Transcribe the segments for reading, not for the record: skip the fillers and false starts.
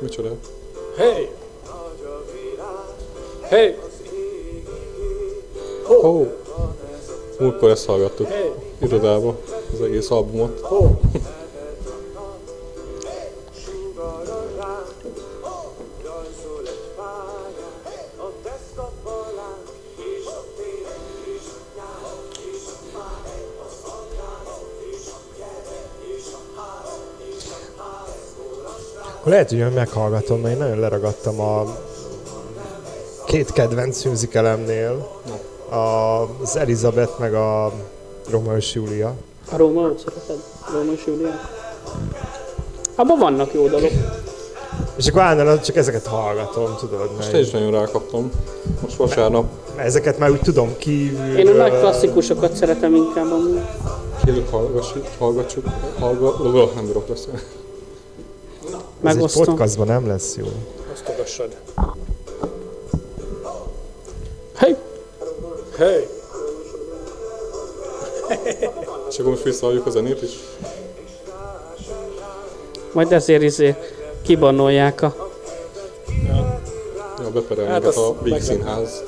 Micsoda? Hey! Hey! Oh! Múltkor ezt hallgattuk irodába, az egész albumot. Oh. Lehet, hogy én meghallgatom, mert én nagyon leragadtam a két kedvenc műzikelemnél, az Elizabeth meg a Róma és Júlia. A Róma, szereted? Róma és Júlia? Abban vannak jó dalok. És akkor állandóan csak ezeket hallgatom, tudod. Most én is nagyon rákaptam. Most vasárnap. Ezeket már úgy tudom kívül. Én a nagy klasszikusokat szeretem inkább amúgy. Kérlek, hallgassuk, nem bírok beszélni. Megosztom. Ez egy podcastban nem lesz jó. Osztogassad. Hey! Hey! És akkor most visszahalljuk a zenét is? Majd ezért kibanolják a... Ja, beperelnek hát a Big Színház.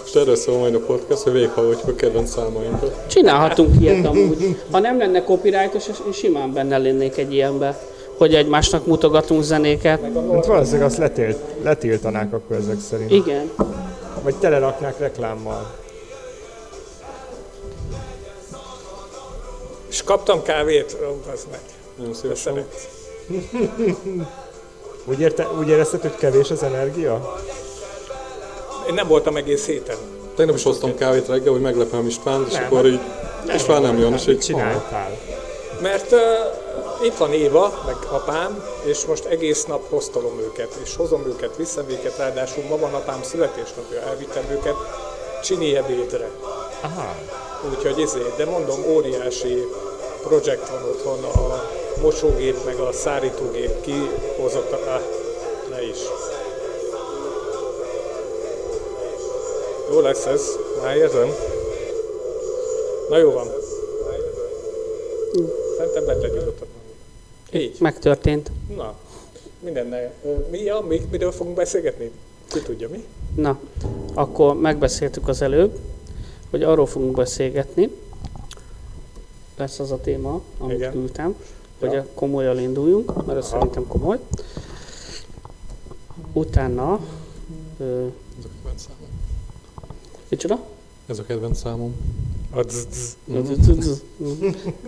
Most erről szól majd a podcast, hogy végighallgatjuk a kedvenc számainkat. Csinálhatunk ilyet amúgy. Ha nem lenne copyrightos, én simán benne lennék egy ilyenbe, hogy egymásnak mutogatunk zenéket. Hát valószínűleg azt letiltanák akkor ezek szerint. Igen. Vagy teleraknák reklámmal. És kaptam kávét, az meg. Nagyon szívesen. Úgy érezted, hogy kevés az energia? Én nem voltam egész héten. Tegnap is hoztam kávét reggel, hogy meglepem Istvánt, és nem, akkor így István nem jön, és így csináltál. Mert itt van Éva, meg apám, és most egész nap hoztalom őket, és hozom őket, viszem őket, ráadásul ma van apám születésnapja, elvittem őket Csini ebédre. Aha. Úgyhogy de mondom, óriási projekt van otthon, a mosógép, meg a szárítógép kihozott le is. Jó lesz ez, már érzem. Na jó van. Szerintem betegyük ott. Így. Megtörtént. Na, mindennel. Miről fogunk beszélgetni? Ki tudja mi? Na, akkor megbeszéltük az előbb, hogy arról fogunk beszélgetni. Lesz az a téma, amit küldtem, hogy komolyan induljunk, mert ez szerintem komoly. Utána... Micsoda? Ez a kedvenc számom.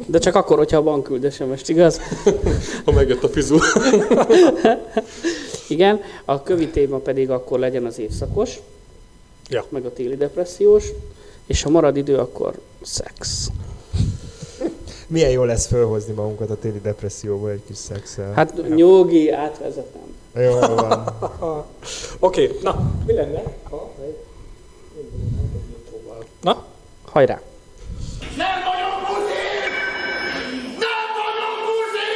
De csak akkor, hogyha a bank küld SMS-t, igaz? Ha megjött a fizú. Igen, a kövi téma pedig akkor legyen az évszakos, meg a téli depressziós, és ha marad idő, akkor szex. Milyen jó lesz fölhozni magunkat a téli depresszióból egy kis szexsel. Hát nyugi, átvezetem. Jó van. Oké, na, mi lenne? Na, hajrá! Nem vagyok buzi! Nem vagyok buzi!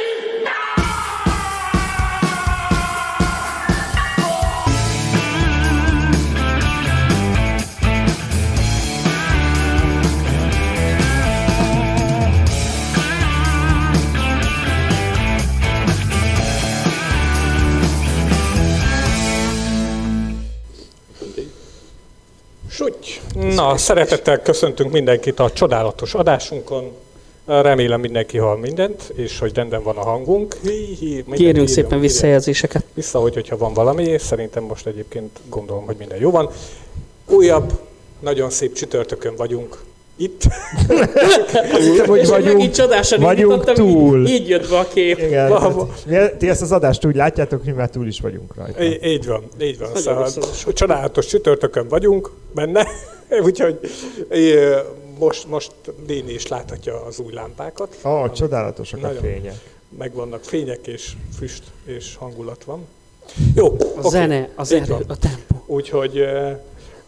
Sutty! Na, szeretettel köszöntünk mindenkit a csodálatos adásunkon. Remélem mindenki hall mindent, és hogy rendben van a hangunk. Kérünk szépen visszajelzéseket. Hogyha van valami, és szerintem most egyébként gondolom, hogy minden jó van. Újabb, nagyon szép csütörtökön vagyunk itt. És megint csodásan indítottam, így jött be a kép. Ti ezt az adást úgy látjátok, hogy már túl is vagyunk rajta. Így van, szóval csodálatos csütörtökön vagyunk benne. Úgyhogy most Déni is láthatja az új lámpákat. Csodálatosak a fények. Megvannak fények és füst és hangulat van. Jó, a zene, az erő, a tempó. Úgyhogy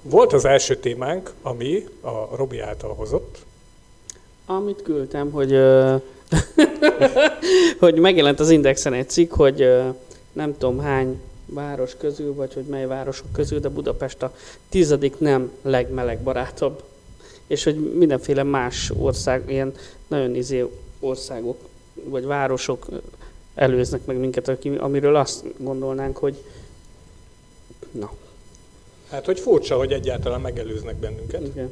volt az első témánk, ami a Robi által hozott. Amit küldtem, hogy megjelent az Indexen egy cikk, hogy nem tudom hány város közül, vagy hogy mely városok közül, de Budapest a 10. nem legmelegbarátabb. És hogy mindenféle más ország, ilyen nagyon országok vagy városok előznek meg minket, amiről azt gondolnánk, hogy na. Hát, hogy furcsa, hogy egyáltalán megelőznek bennünket. Igen.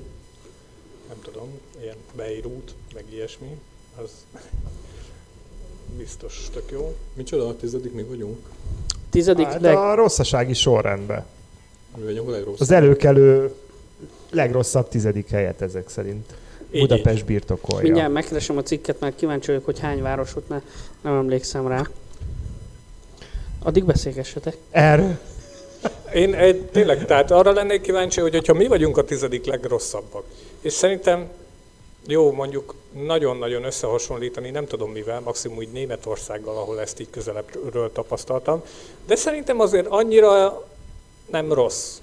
Nem tudom, ilyen Beirut, meg ilyesmi, az biztos tök jó. Micsoda, a 10. mi vagyunk? 10. A rosszasági sorrendben. Mi vagyunk a legrosszabb. Az előkelő legrosszabb 10. helyet ezek szerint. Így Budapest így birtokolja. Mindjárt megkeresem a cikket, mert kíváncsi vagyok, hogy hány város ott, mert nem emlékszem rá. Addig beszélgessetek. Erről. Én tényleg, tehát arra lennék kíváncsi, hogy ha mi vagyunk a 10. legrosszabbak, és szerintem jó, mondjuk nagyon-nagyon összehasonlítani, nem tudom mivel, maximum úgy Németországgal, ahol ezt így közelebbről tapasztaltam, de szerintem azért annyira nem rossz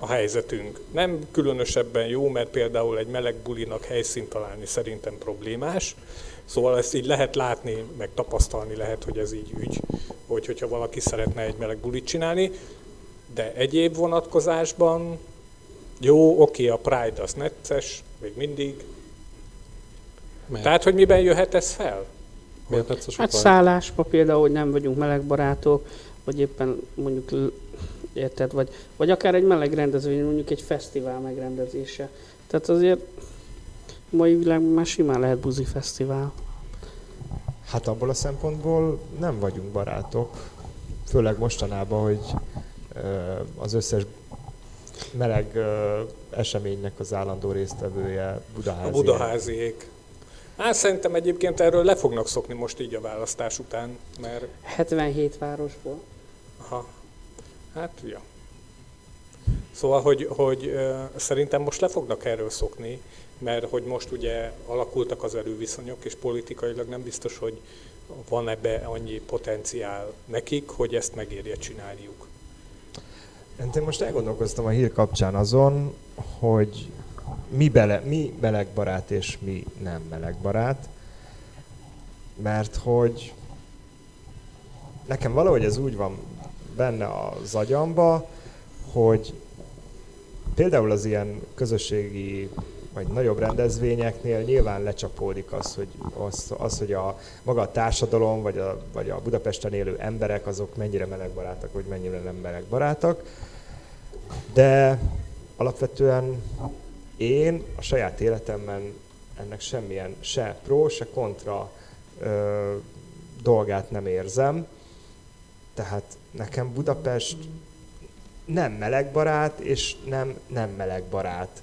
a helyzetünk. Nem különösebben jó, mert például egy meleg bulinak helyszínt találni szerintem problémás, szóval ezt így lehet látni, meg tapasztalni lehet, hogy ez így ügy, hogyha valaki szeretne egy meleg bulit csinálni. De egyéb vonatkozásban jó, oké, a Pride az necces, még mindig. Mert? Tehát, hogy miben jöhet ez fel? Hát szállásba például, hogy nem vagyunk melegbarátok, vagy éppen mondjuk, érted, vagy akár egy meleg rendezvény, mondjuk egy fesztivál megrendezése. Tehát azért mai világban már simán lehet buzi fesztivál. Hát abból a szempontból nem vagyunk barátok. Főleg mostanában, hogy az összes meleg eseménynek az állandó résztvevője Budaháziék. A Budaháziék. Hát szerintem egyébként erről le fognak szokni most így a választás után, mert... 77 városból. Aha. Hát, ja. Szóval, hogy szerintem most le fognak erről szokni, mert hogy most ugye alakultak az erőviszonyok, és politikailag nem biztos, hogy van ebbe annyi potenciál nekik, hogy ezt megérje csinálniuk. Én most elgondolkoztam a hír kapcsán azon, hogy mi melegbarát és mi nem melegbarát, mert hogy nekem valahogy ez úgy van benne az agyamba, hogy például az ilyen közösségi vagy nagyobb rendezvényeknél nyilván lecsapódik az, hogy a maga a társadalom, vagy a Budapesten élő emberek, azok mennyire melegbarátak, vagy mennyire nem melegbarátak. De alapvetően én a saját életemben ennek semmilyen se pró, se kontra dolgát nem érzem. Tehát nekem Budapest nem melegbarát, és nem melegbarát.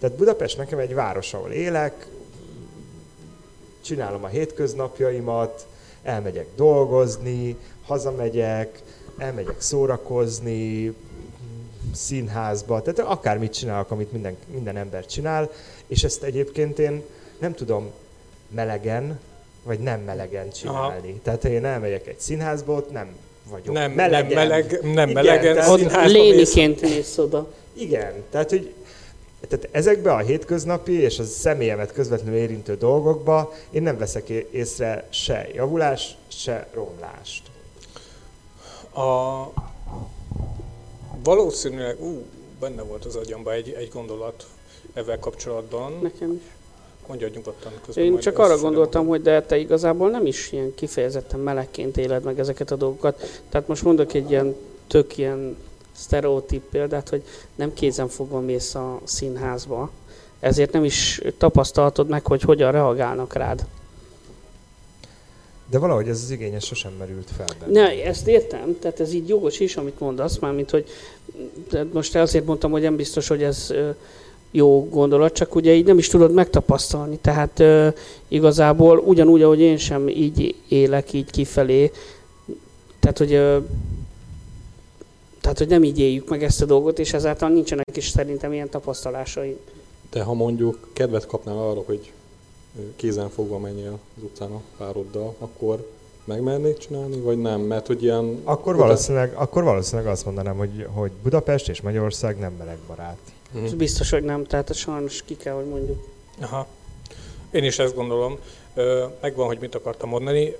Tehát Budapest nekem egy város, ahol élek, csinálom a hétköznapjaimat, elmegyek dolgozni, hazamegyek, elmegyek szórakozni, színházba, tehát akármit csinálok, amit minden ember csinál, és ezt egyébként én nem tudom melegen, vagy nem melegen csinálni. Aha. Tehát én elmegyek egy színházba, ott nem vagyok melegen. Nem melegen, léniként mész oda. Igen, tehát ezekbe a hétköznapi és a személyemet közvetlenül érintő dolgokba én nem veszek észre se javulást, se romlást. Valószínűleg, benne volt az agyamban egy gondolat ezzel kapcsolatban. Nekem is. Mondjad nyugodtan közben. Én csak arra gondoltam, hogy de te igazából nem is ilyen kifejezetten melegként éled meg ezeket a dolgokat. Tehát most mondok egy ilyen tök ilyen sztereotíp példát, hogy nem kézenfogva mész a színházba, ezért nem is tapasztalhatod meg, hogy hogyan reagálnak rád. De valahogy ez az igénye sosem merült fel. Ne, ezt értem, tehát ez így jogos is, amit mondasz, mármint, hogy most azért mondtam, hogy nem biztos, hogy ez jó gondolat, csak ugye így nem is tudod megtapasztalni, tehát igazából ugyanúgy, ahogy én sem így élek, így kifelé, tehát, hogy nem így éljük meg ezt a dolgot, és ezáltal nincsenek is szerintem ilyen tapasztalásai. De ha mondjuk kedvet kapnál arra, hogy kézen fogva menjél az utcán a pároddal, akkor megmernéd csinálni, vagy nem? Mert hogy ilyen... Akkor valószínűleg azt mondanám, hogy Budapest és Magyarország nem melegbarát. Ez biztos, hogy nem, tehát sajnos ki kell, hogy mondjuk. Aha. Én is ezt gondolom. Megvan, hogy mit akartam mondani.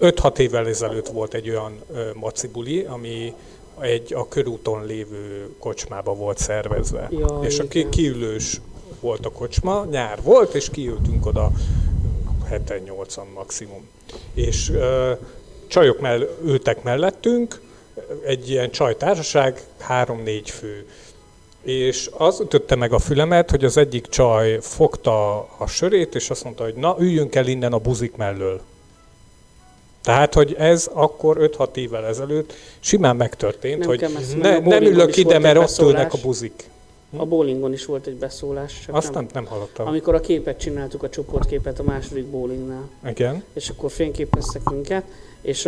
5-6 évvel ezelőtt volt egy olyan macibuli, ami egy a körúton lévő kocsmába volt szervezve. Ja, és igen. A kiülős volt a kocsma, nyár volt, és kiültünk oda 7-8-an maximum. És csajok ültek mellettünk, egy ilyen csajtársaság, 3-4 fő. És az ütötte meg a fülemet, hogy az egyik csaj fogta a sörét, és azt mondta, hogy na, üljünk el innen a buzik mellől. Tehát, hogy ez akkor 5-6 évvel ezelőtt simán megtörtént, nem hogy nem ülök ide, mert ott ülnek a buzik. A bowlingon is volt egy beszólás. Csak azt nem hallottam. Amikor a képet csináltuk, a csoportképet a második bowlingnál. Igen. És akkor fényképeztek minket, és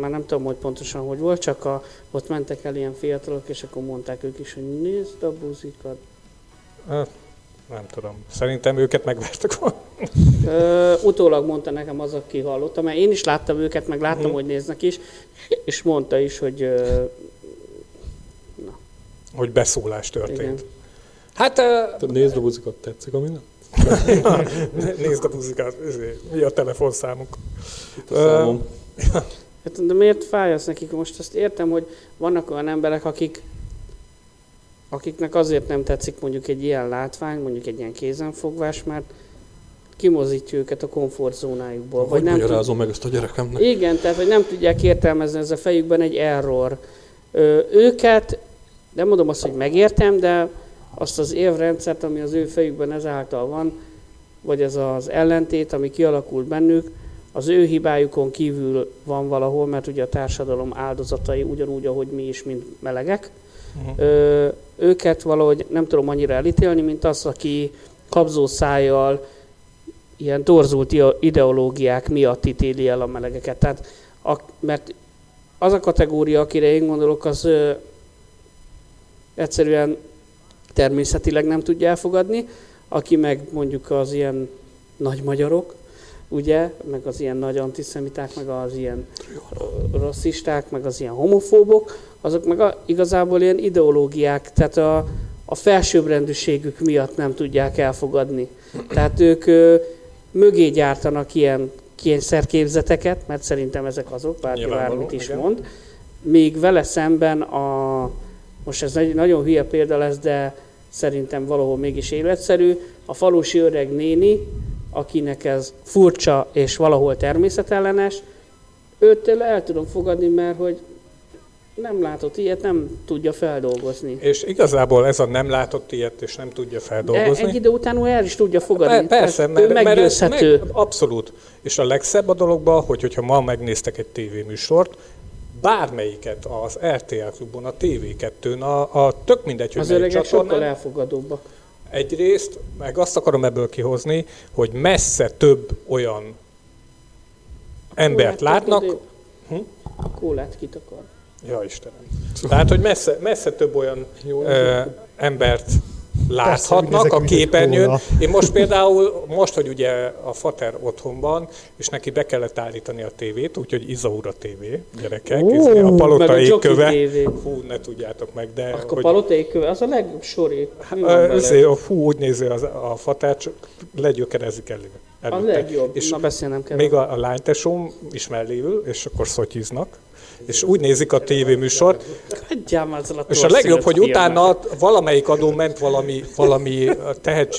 már nem tudom, hogy pontosan hogy volt, csak ott mentek el ilyen fiatalok, és akkor mondták ők is, hogy nézd a buzikat. Nem tudom. Szerintem őket megvertek volna. Utólag mondta nekem az, aki hallotta, mert én is láttam őket, meg láttam, hogy néznek is, és mondta is, hogy... Hogy beszólás történt. Igen. Hát... Nézd a buzikat, tetszik, ami nem? Nézd a buzikat, mi a telefonszámuk? Itt a számom. De miért fájasz nekik? Most azt értem, hogy vannak olyan emberek, akiknek azért nem tetszik mondjuk egy ilyen látvány, mondjuk egy ilyen kézenfogvás, mert kimozítja őket a komfortzónájukból. Vagy nem magyarázom meg ezt a gyerekemnek? Igen, tehát hogy nem tudják értelmezni, ez a fejükben egy error. Őket... Nem mondom azt, hogy megértem, de azt az évrendszert, ami az ő fejükben ezáltal van, vagy ez az ellentét, ami kialakult bennük, az ő hibájukon kívül van valahol, mert ugye a társadalom áldozatai ugyanúgy, ahogy mi is, mint melegek. Őket valahogy nem tudom annyira elítélni, mint az, aki kapzó szájjal ilyen torzult ideológiák miatt ítéli el a melegeket. Tehát, mert az a kategória, akire én gondolok, az... egyszerűen természetileg nem tudja elfogadni, aki meg mondjuk az ilyen nagy magyarok, ugye, meg az ilyen nagy antiszemiták, meg az ilyen rasszisták, meg az ilyen homofóbok, azok meg igazából ilyen ideológiák, tehát a felsőbbrendűségük miatt nem tudják elfogadni. Tehát ők mögé gyártanak ilyen kényszerképzeteket, mert szerintem ezek azok, bárki bármit is mond, még vele szemben a... Most ez nagyon hülye példa lesz, de szerintem valahol mégis életszerű. A falusi öreg néni, akinek ez furcsa és valahol természetellenes, őtől el tudom fogadni, mert hogy nem látott ilyet, nem tudja feldolgozni. És igazából ez a nem látott ilyet, és nem tudja feldolgozni. De egy idő után el is tudja fogadni. Persze, mert meggyőzhető. Abszolút. És a legszebb a dologban, hogyha ma megnéztek egy tévéműsort, bármelyiket az RTL Klubon, a TV2-n, tök mindegy, hogy melyik csatornán. Az öregek sokkal elfogadóbbak. Egyrészt, meg azt akarom ebből kihozni, hogy messze több olyan embert látnak. A kólát kitakar. Ja, Istenem. Tehát, hogy messze több olyan embert láthatnak a képernyőn. Én most például, hogy ugye a fater otthonban, és neki be kellett állítani a tévét, úgyhogy Izaura tévé, gyerekek, a Palotai köve. Fú, ne tudjátok meg, de... Akkor a Palotai köve, az a legjobb sori. Fú, úgy nézi a fater, csak legyökerezik előtte. A legjobb, és na beszélnem kell. Még a lánytesóm is melléül, és akkor szotyiznak. És úgy nézik a tévéműsort, és a legjobb, hogy utána valamelyik adó ment valami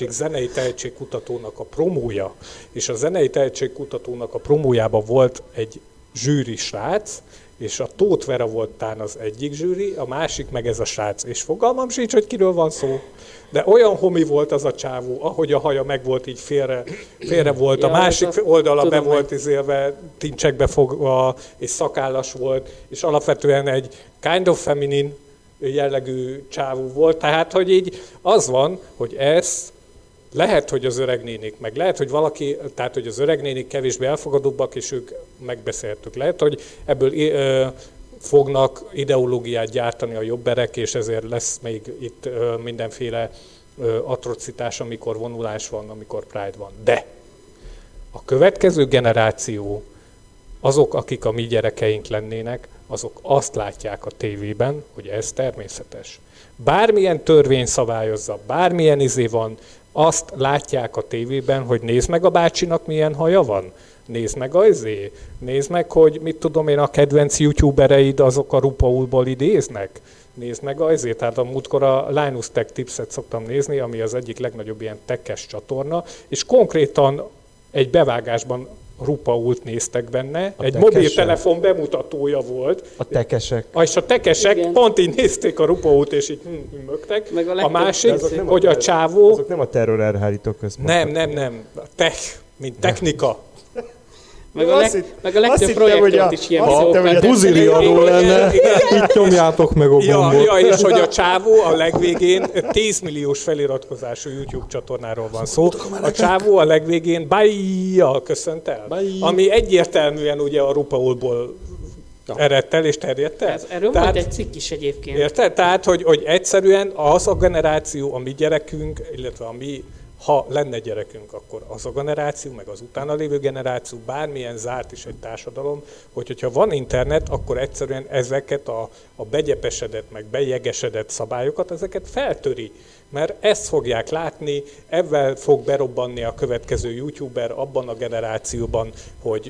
zenei tehetségkutatónak a promója, és a zenei tehetségkutatónak a promójában volt egy zsűri srác, és a Tóth Vera volt tán az egyik zsűri, a másik meg ez a srác, és fogalmam sincs, hogy kiről van szó. De olyan homi volt az a csávó, ahogy a haja meg volt így félre volt, a másik oldala be volt izélve, tincsekbe fogva, és szakállas volt, és alapvetően egy kind of feminine jellegű csávó volt. Tehát, hogy így az van, hogy ez lehet, hogy az öregnénik, meg lehet, hogy valaki, tehát, hogy az öregnénik kevésbé elfogadóbbak, és ők megbeszéltük. Lehet, hogy ebből fognak ideológiát gyártani a jobberek, és ezért lesz még itt mindenféle atrocitás, amikor vonulás van, amikor Pride van. De a következő generáció, azok, akik a mi gyerekeink lennének, azok azt látják a tévében, hogy ez természetes. Bármilyen törvény szabályozza, bármilyen izé van, Azt látják a tévében, hogy nézd meg a bácsinak milyen haja van, nézd meg azé, nézd meg, hogy mit tudom én, a kedvenc youtubereid azok a Rupaulból idéznek, nézd meg azé. Tehát a múltkor a Linus Tech Tipset szoktam nézni, ami az egyik legnagyobb ilyen tekes csatorna, és konkrétan egy bevágásban Rupault néztek benne, egy mobiltelefon bemutatója volt. A tekesek. És a tekesek igen. Pont így nézték a Rupault, és így mögtek. A másik, hogy a csávó... Azok nem a terror elhárító központ. Nem. A tech, mint technika. Meg a legtöbb projektort is ilyen szók. Azt hittem, hogy a buziriadó lenne, így nyomjátok meg a gombot. Ja, és hogy a csávó a legvégén 10 milliós feliratkozású YouTube csatornáról van szó. A csávó a legvégén bye-ja köszönt el, ami egyértelműen ugye a Rupaulból eredt el és terjedt el. Erről volt egy cikk is egyébként. Érted? Tehát, hogy egyszerűen az a generáció, a mi gyerekünk, illetve a mi ha lenne gyerekünk, akkor az a generáció, meg az utána lévő generáció, bármilyen zárt is egy társadalom, hogyha van internet, akkor egyszerűen ezeket a begyepesedett, meg bejegesedett szabályokat, ezeket feltöri. Mert ezt fogják látni, ezzel fog berobbanni a következő youtuber abban a generációban,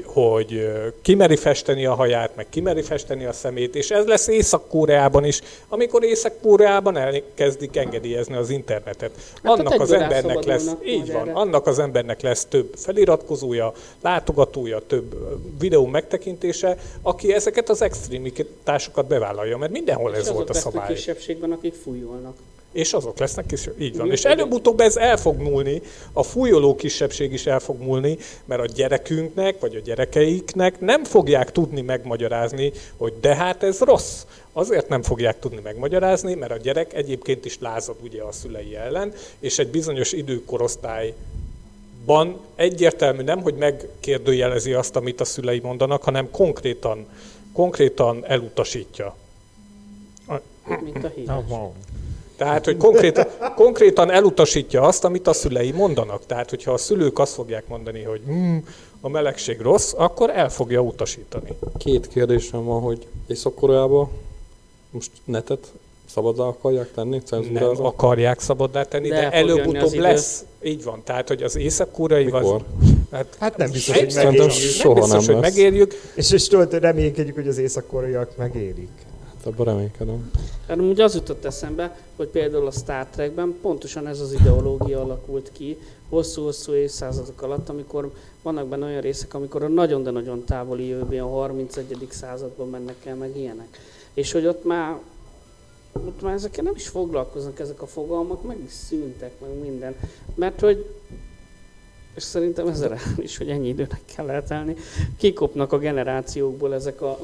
hogy kimeri festeni a haját, meg kimeri festeni a szemét, és ez lesz Észak-Koreában is, amikor Észak-Koreában elkezdik engedélyezni az internetet. Annak az embernek lesz, így van, annak az embernek lesz több feliratkozója, látogatója, több videó megtekintése, aki ezeket az extrémitásokat bevállalja, mert mindenhol ez volt a szabály. És azok kisebbségben, akik fújolnak. És azok lesznek is, így van. És előbb-utóbb ez el fog múlni, a fújoló kisebbség is el fog múlni, mert a gyerekünknek, vagy a gyerekeiknek nem fogják tudni megmagyarázni, hogy de hát ez rossz. Azért nem fogják tudni megmagyarázni, mert a gyerek egyébként is lázad ugye a szülei ellen, és egy bizonyos időkorosztály ban egyértelmű nem, hogy megkérdőjelezi azt, amit a szülei mondanak, hanem konkrétan elutasítja. Mint a híres. Tehát, hogy konkrétan elutasítja azt, amit a szülei mondanak. Tehát, hogyha a szülők azt fogják mondani, hogy a melegség rossz, akkor el fogja utasítani. Két kérdésem van, hogy Észak-Koreában most netet szabadlá akarják tenni? Cenzúrázat? Nem akarják szabadlá tenni, de előbb-utóbb lesz. Így van, tehát, hogy az észak-koreai... Mikor? Hát nem biztos, hogy megérjük. Soha nem biztos, hogy megérjük. És reménykedjük, hogy az észak-koreaiak megérik. Abban reménykedem. Amúgy az jutott eszembe, hogy például a Star Trekben pontosan ez az ideológia alakult ki hosszú-hosszú évszázadok alatt, amikor vannak benne olyan részek, amikor a nagyon, de nagyon távoli jövőben, a 31. században mennek el, meg ilyenek. És hogy ott már ezekkel nem is foglalkoznak, ezek a fogalmak meg is szűntek, meg minden. Mert hogy, és szerintem ez reális, hogy ennyi időnek kell eltelni, kikopnak a generációkból ezek a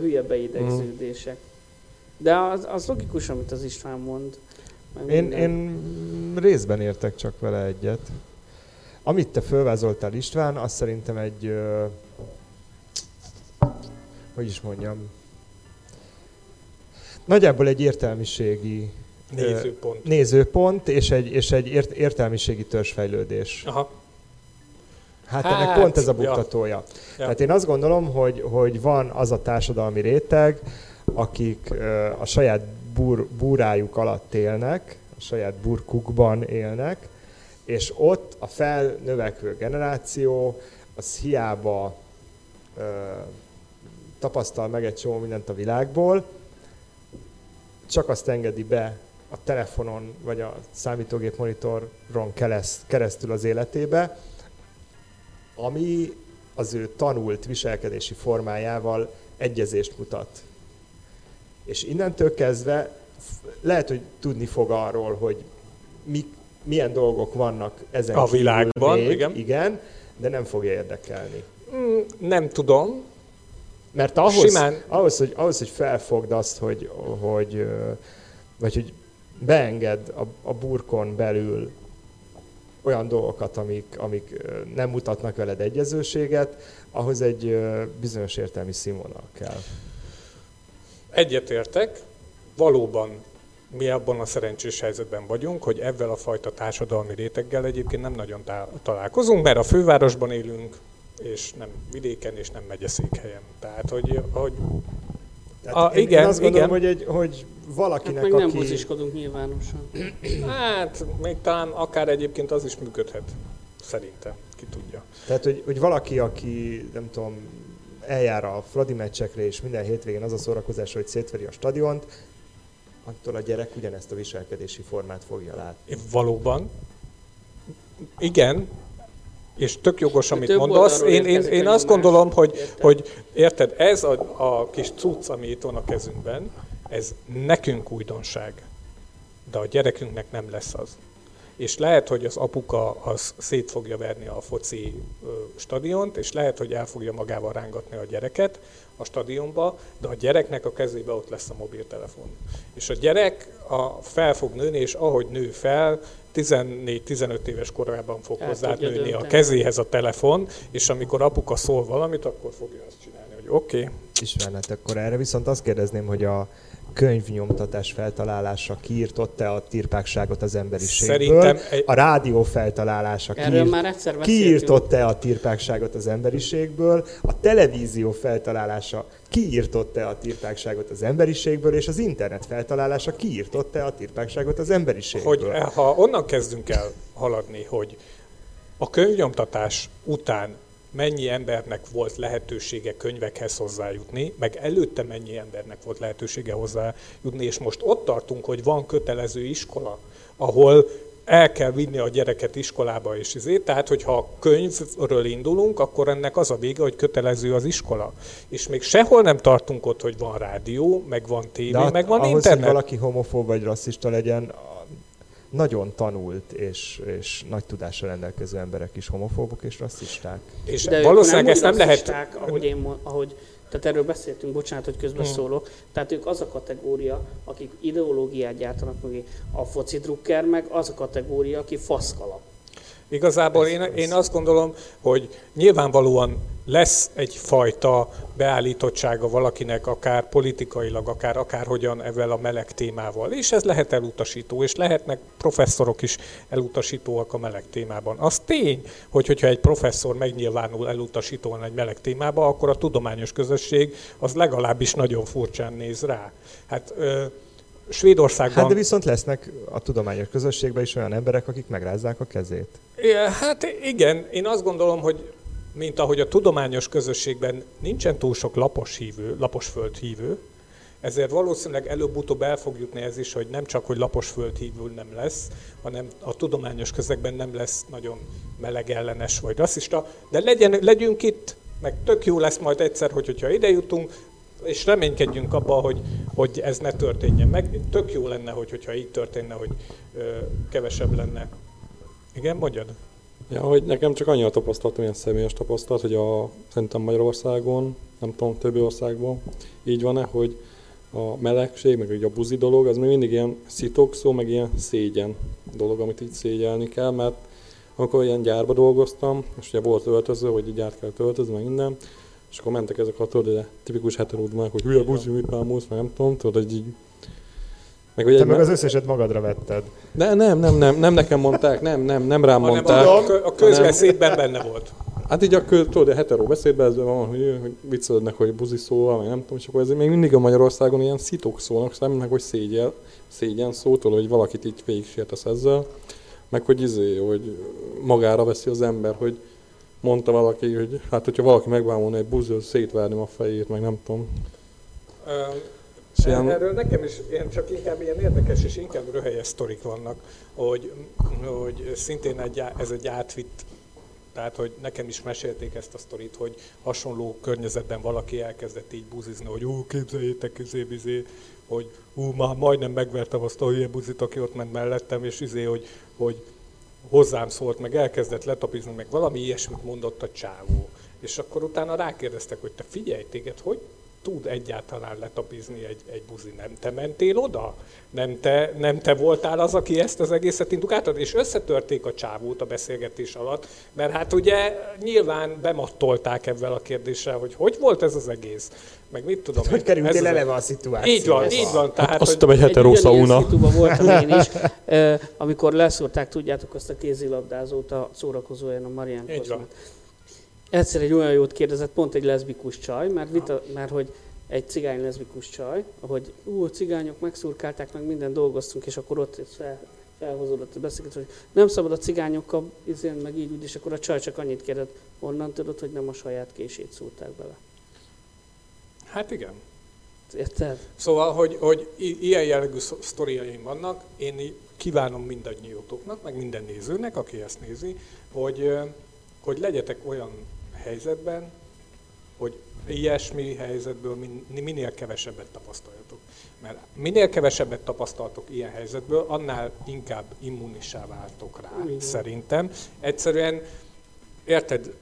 hülye beidegződések. De az logikus, amit az István mond. Én részben értek csak vele egyet. Amit te fölvázoltál, István, az szerintem egy... hogy is mondjam? Nagyjából egy értelmiségi nézőpont és egy értelmiségi törzsfejlődés. Aha. Hát ennek pont ez a buktatója. Ja. Tehát én azt gondolom, hogy van az a társadalmi réteg, akik a saját búrájuk alatt élnek, a saját burkukban élnek, és ott a felnövekvő generáció az hiába tapasztal meg egy csomó mindent a világból, csak azt engedi be a telefonon vagy a számítógép monitoron keresztül az életébe, ami az ő tanult viselkedési formájával egyezést mutat. És innentől kezdve lehet, hogy tudni fog arról, hogy milyen dolgok vannak ezen a világban, még, igen, de nem fogja érdekelni. Nem tudom. Mert ahhoz, hogy felfogd azt, hogy beenged a burkon belül olyan dolgokat, amik nem mutatnak veled egyezőséget, ahhoz egy bizonyos értelmi színvonal kell. Egyetértek, valóban mi abban a szerencsés helyzetben vagyunk, hogy ezzel a fajta társadalmi réteggel egyébként nem nagyon találkozunk, mert a fővárosban élünk, és nem vidéken, és nem megyeszékhelyen. Tehát, hogy... Tehát én azt gondolom, hogy valakinek, hát meg nem buziskodunk nyilvánosan. Hát, még talán akár egyébként az is működhet. Szerintem. Ki tudja. Tehát, hogy valaki, aki, nem tudom, eljár a Fradi meccsekre, és minden hétvégén az a szórakozás, hogy szétveri a stadiont, attól a gyerek ugyanezt a viselkedési formát fogja látni. Valóban. Igen. És tök jogos, amit mondasz. Én azt gondolom, hogy érted, ez a kis cucc, ami itt van a kezünkben, ez nekünk újdonság. De a gyerekünknek nem lesz az. És lehet, hogy az apuka az szét fogja verni a foci stadiont, és lehet, hogy el fogja magával rángatni a gyereket a stadionba, de a gyereknek a kezébe ott lesz a mobiltelefon. És a gyerek fel fog nőni, és ahogy nő fel, 14-15 éves korában fog hozzánőni a kezéhez a telefon, és amikor apuka szól valamit, akkor fogja azt csinálni, hogy oké. Ismerhet, akkor erre viszont azt kérdezném, hogy a könyvnyomtatás feltalálása kiirtott-e a tirpákságot az emberiségből? Szerintem a rádió feltalálása kiirtott-e a tirpákságot az emberiségből? A televízió feltalálása kiirtott-e a tirpákságot az emberiségből? És az internet feltalálása kiirtott-e a tirpákságot az emberiségből? Hogy, ha onnan kezdünk el haladni, hogy a könyvnyomtatás után mennyi embernek volt lehetősége könyvekhez hozzájutni, meg előtte mennyi embernek volt lehetősége hozzájutni, és most ott tartunk, hogy van kötelező iskola, ahol el kell vinni a gyereket iskolába, és ezért, tehát hogyha a könyvről indulunk, akkor ennek az a vége, hogy kötelező az iskola. És még sehol nem tartunk ott, hogy van rádió, meg van tévé, meg van internet. Ahhoz, hogy valaki homofób vagy rasszista legyen, nagyon tanult és nagy tudással rendelkező emberek is homofóbok és rasszisták. És de valószínűleg ezt nem lehet... Tehát erről beszéltünk, bocsánat, hogy közbeszólok. Tehát ők az a kategória, akik ideológiát gyártanak mögé. A foci drukker meg az a kategória, aki faszkalap. Igazából én azt gondolom, hogy nyilvánvalóan lesz egyfajta beállítottsága valakinek, akár politikailag, akárhogyan ezzel a meleg témával. És ez lehet elutasító, és lehetnek professzorok is elutasítóak a meleg témában. Az tény, hogyha egy professzor megnyilvánul elutasítóan egy meleg témába, akkor a tudományos közösség az legalábbis nagyon furcsán néz rá. Hát... Svédországban... Hát de viszont lesznek a tudományos közösségben is olyan emberek, akik megrázzák a kezét. Hát igen, én azt gondolom, hogy mint ahogy a tudományos közösségben nincsen túl sok laposföldhívő, ezért valószínűleg előbb-utóbb el fog jutni ez is, hogy nem csak, hogy laposföldhívő nem lesz, hanem a tudományos közegben nem lesz nagyon melegellenes vagy rasszista, de legyünk itt, meg tök jó lesz majd egyszer, hogyha ide jutunk, és reménykedjünk abban, hogy ez ne történjen meg. Tök jó lenne, hogyha így történne, hogy kevesebb lenne. Igen, mondjad? Ja, hogy nekem csak annyi a tapasztalatom, ilyen személyes tapasztalat, hogy szerintem Magyarországon, nem tudom, többi országban így van-e, hogy a melegség, meg a buzi dolog, az még mindig ilyen szitokszó, meg ilyen szégyen dolog, amit így szégyelni kell, mert amikor ilyen gyárba dolgoztam, és ugye volt öltöző, hogy így át kell öltözni, meg minden, és akkor mentek ezek a tipikus heteródmák, hogy hülye buzi, mit bámulsz, meg nem tudom, tudod, hogy így... Te meg az összeset magadra vetted. De nem nekem mondták, nem rám mondták. A közbeszédben benne volt. Hát így a heteró beszédben ez van, hogy viccelődnek, hogy buzi szóval, meg nem tudom, és akkor ez még mindig a Magyarországon ilyen szitok szólnak, szerintem, hogy szégyen szótól, hogy valakit így végigsértesz ezzel, meg hogy hogy magára veszi az ember, hogy mondta valaki, hogy hát, hogyha valaki megbámolna egy buzzőt, szétvárném a fejét, meg nem tudom. Erről nekem is, csak inkább ilyen érdekes és inkább röhelyes sztorik vannak, hogy szintén ez egy átvitt, tehát hogy nekem is mesélték ezt a sztorit, hogy hasonló környezetben valaki elkezdett így buzizni, hogy képzeljétek, hogy már majdnem megvertem azt a hülye buzit, aki ott ment mellettem, és hogy hozzám szólt, meg elkezdett letapizni, meg valami ilyesmit mondott a csávó. És akkor utána rákérdeztek, hogy te figyelj, téged hogy tud egyáltalán letapizni egy buzi? Nem te mentél oda? Nem te voltál az, aki ezt az egészet indukáltad? És összetörték a csávót a beszélgetés alatt, mert hát ugye nyilván bemattolták ebben a kérdéssel, hogy volt ez az egész? Meg mit tudom, hogy kerültél eleve a szituáció. Így van. Tehát, azt hiszem, egy heterószauna. Egy szituba voltam én is, amikor leszúrták, tudjátok, azt a kézilabdázót a szórakozóján, a Marián Kozmát. Egyszer egy olyan jót kérdezett, pont egy leszbikus csaj, mert hogy egy cigány leszbikus csaj, ahogy cigányok megszurkálták, meg minden dolgoztunk, és akkor ott felhozódott a beszélgetés, hogy nem szabad a cigányokkal, meg így úgy, és akkor a csaj csak annyit kérdett, onnan tudod, hogy nem a saját kését szúrták bele. Hát igen. Érted? Szóval, hogy ilyen jellegű sztoriaim vannak, én kívánom mindannyiótoknak, meg minden nézőnek, aki ezt nézi, hogy legyetek olyan helyzetben, hogy ilyesmi helyzetből minél kevesebbet tapasztaljatok. Mert minél kevesebbet tapasztaltok ilyen helyzetből, annál inkább immunissá váltok rá, igen, szerintem. Egyszerűen, érted,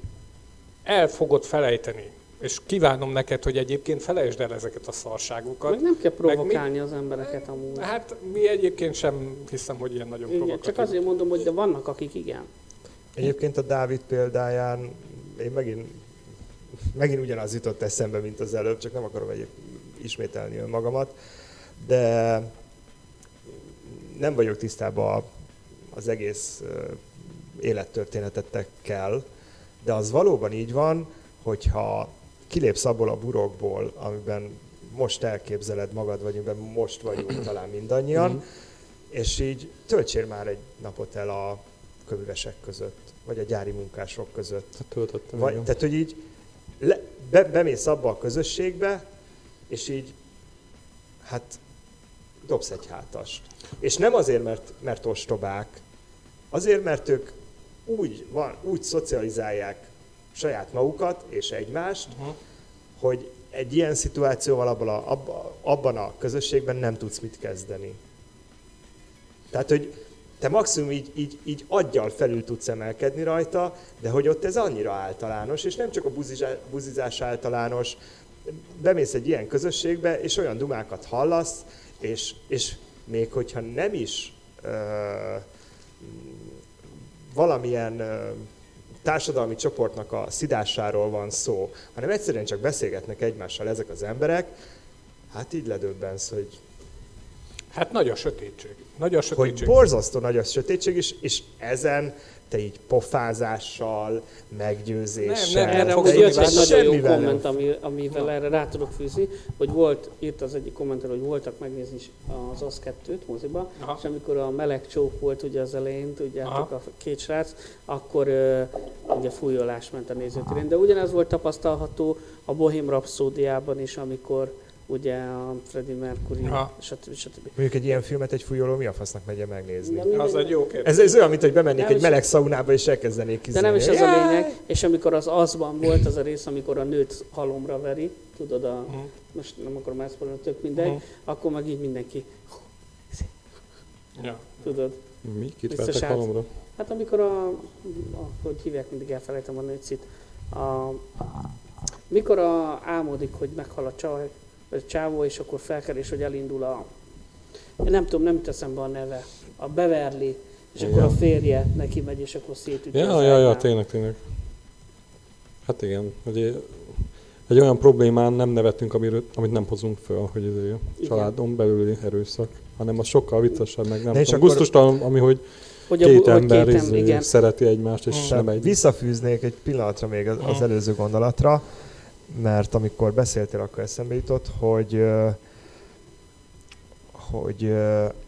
el fogod felejteni. És kívánom neked, hogy egyébként felejtsd el ezeket a szarságokat. Meg nem kell provokálni az embereket amúgy. Hát mi egyébként sem hiszem, hogy ilyen nagyon provokatív. Csak azért mondom, hogy de vannak, akik igen. Egyébként a Dávid példáján én megint ugyanaz jutott eszembe, mint az előbb, csak nem akarom ismételni önmagamat, de nem vagyok tisztában az egész élettörténetetekkel, de az valóban így van, hogyha kilépsz abból a burokból, amiben most elképzeled magad, vagy amiben most vagyunk talán mindannyian, és így töltsél már egy napot el a kövüvesek között, vagy a gyári munkások között. Tehát, hogy így bemész abba a közösségbe, és így, hát dobsz egy hátast. És nem azért, mert ostobák, azért, mert ők úgy szocializálják saját magukat és egymást, hogy egy ilyen szituációval abban a közösségben nem tudsz mit kezdeni. Tehát, hogy te maximum így aggyal felül tudsz emelkedni rajta, de hogy ott ez annyira általános, és nem csak a buzizás általános. Bemész egy ilyen közösségbe, és olyan dumákat hallasz, és még hogyha nem is valamilyen társadalmi csoportnak a szidásáról van szó, hanem egyszerűen csak beszélgetnek egymással ezek az emberek, hát így ledöbbensz, hogy... Hát nagy a sötétség. Nagy a sötétség. Hogy borzasztó nagy a sötétség, és ezen te így pofázással, meggyőzéssel... Nem, erre úgy jött egy nagyon jó komment, amivel erre rá tudok fűzni, hogy volt, írt az egyik kommentelő, hogy voltak megnézni az AZ-2-t moziba, és amikor a meleg csók volt ugye az elején, tudjátok, a két srác, akkor ugye fújolás ment a nézőtérén. De ugyanez volt tapasztalható a Bohém Rapszódiában is, amikor ugye a Freddie Mercury, stb. Mondjuk egy ilyen filmet egy fújoló mi a fasznak megye megnézni? Az egy jó kérdés. Ez olyan, mint hogy bemennék egy meleg szaunába és elkezdenék kizélni. De nem is ez a lényeg. És amikor az azban volt az a rész, amikor a nőt halomra veri, tudod, most nem akarom ezt mondani, tök mindegy, akkor meg így mindenki, tudod. Mi? Kit vertek halomra? Hát amikor hogy hívják, mindig elfelejtem a nőcit, mikor álmodik, hogy meghal a csaj, csávó, és akkor felkerés, hogy elindul én nem tudom, nem teszem be a neve, a Beverly, és igen, akkor a férje neki megy, és akkor szétüti. Ja, tényleg. Hát igen, hogy egy olyan problémán nem nevetünk, amit nem hozunk föl, hogy ez a családon belüli erőszak, hanem az sokkal viccesebb, meg nem tudom, gusztustalan, ami hogy két ember szereti egymást, és nem egy. Visszafűznék egy pillanatra még az előző gondolatra, mert amikor beszéltél, akkor eszembe jutott, hogy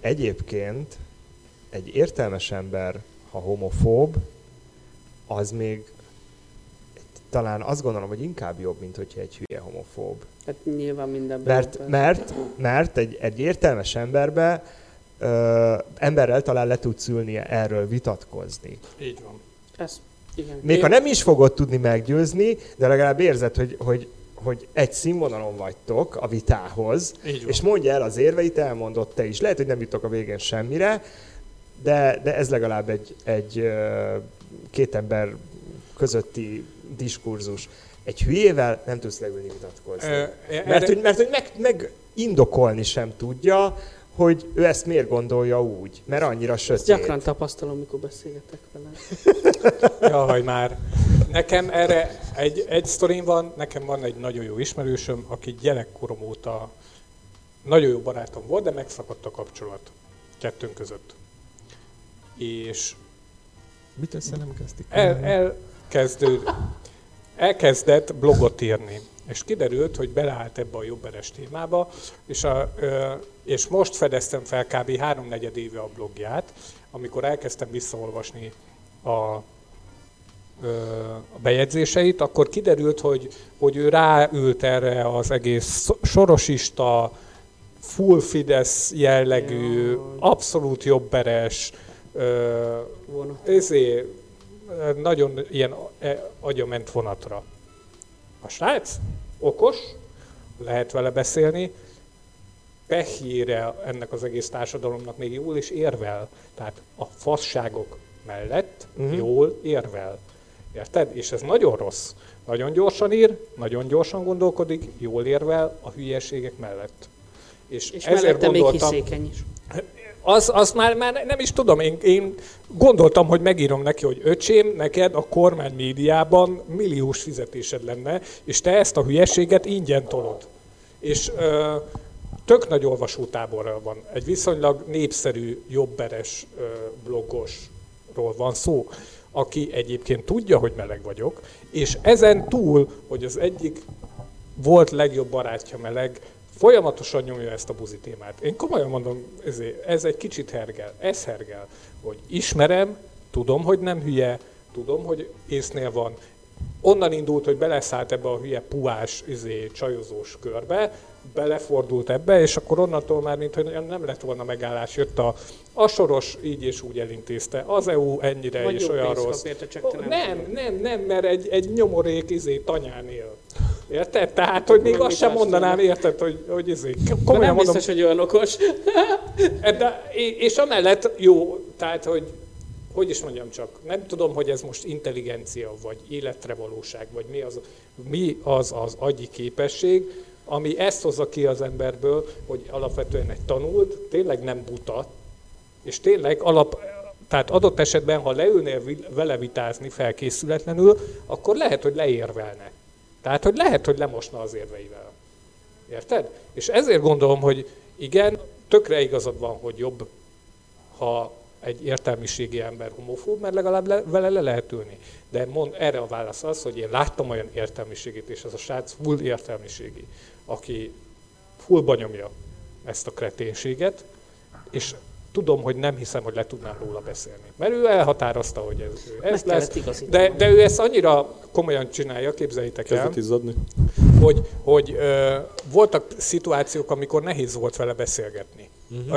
egyébként egy értelmes ember, ha homofób, az még talán azt gondolom, hogy inkább jobb, mint hogyha egy hülye homofób. Hát nyilván mindenben. Mert egy értelmes emberrel talán le tudsz ülni erről vitatkozni. Így van. Igen. Még ha nem is fogod tudni meggyőzni, de legalább érzed, hogy egy színvonalon vagytok a vitához, és mondja el az érveit, elmondott te is. Lehet, hogy nem jutok a végén semmire, de ez legalább egy két ember közötti diskurzus. Egy hülyével nem tudsz leülni vitatkozni. Mert hogy megindokolni sem tudja, hogy ő ezt miért gondolja úgy, mert annyira sötét. Ezt gyakran tapasztalom, mikor beszélgetek vele. Jaj, már. Nekem erre egy sztorim van, nekem van egy nagyon jó ismerősöm, aki gyerekkorom óta nagyon jó barátom volt, de megszakadt a kapcsolat kettőnk között. És... Mit össze nem kezdik? Elkezdődött. elkezdett blogot írni. És kiderült, hogy beleállt ebbe a jobberes témába, és most fedeztem fel kb. 3-4 éve a blogját, amikor elkezdtem visszaolvasni a bejegyzéseit, akkor kiderült, hogy ő ráült erre az egész sorosista, full Fidesz jellegű, abszolút jobberes, nagyon ilyen agyament vonatra. A srác okos, lehet vele beszélni, pehére ennek az egész társadalomnak még jól is érvel. Tehát a fasságok mellett jól érvel. Érted? És ez nagyon rossz. Nagyon gyorsan ír, nagyon gyorsan gondolkodik, jól érvel a hülyeségek mellett. És ezért gondoltam, még hiszékeny is. Az már nem is tudom, én gondoltam, hogy megírom neki, hogy öcsém, neked a kormány médiában milliós fizetésed lenne, és te ezt a hülyeséget ingyen tolod. És tök nagy olvasótáborral van. Egy viszonylag népszerű, jobberes blogosról van szó, aki egyébként tudja, hogy meleg vagyok, és ezen túl, hogy az egyik volt legjobb barátja meleg, folyamatosan nyomja ezt a buzi témát. Én komolyan mondom, ez egy kicsit hergel, ez hergel, hogy ismerem, tudom, hogy nem hülye, tudom, hogy észnél van. Onnan indult, hogy beleszállt ebbe a hülye puhás, csajozós körbe, belefordult ebbe, és akkor onnantól már, mintha nem lett volna megállás, jött a soros így és úgy elintézte, az EU ennyire vagy és olyan rossz. Nem, mert egy nyomorék tanyán él. Érted? Tehát, hogy még azt sem mondanám, érted, hogy komolyan nem mondom. Biztos, hogy olyan okos. De, és amellett jó, tehát, hogy is mondjam csak, nem tudom, hogy ez most intelligencia, vagy életre valóság, vagy mi az agyi képesség, ami ezt hozza ki az emberből, hogy alapvetően egy tanult, tényleg nem buta, és tényleg tehát adott esetben, ha leülnél vele vitázni felkészületlenül, akkor lehet, hogy leérvelne. Tehát, hogy lehet, hogy lemosna az érveivel. Érted? És ezért gondolom, hogy igen, tökre igazad van, hogy jobb, ha egy értelmiségi ember homofób, mert legalább vele le lehet ülni. De erre a válasz az, hogy én láttam olyan értelmiségét, és ez a srác full értelmiségi, aki fullba nyomja ezt a kreténséget, és tudom, hogy nem hiszem, hogy le tudnám róla beszélni. Mert ő elhatározta, hogy ez lesz, de ő ezt annyira komolyan csinálja, képzeljétek el, hogy voltak szituációk, amikor nehéz volt vele beszélgetni.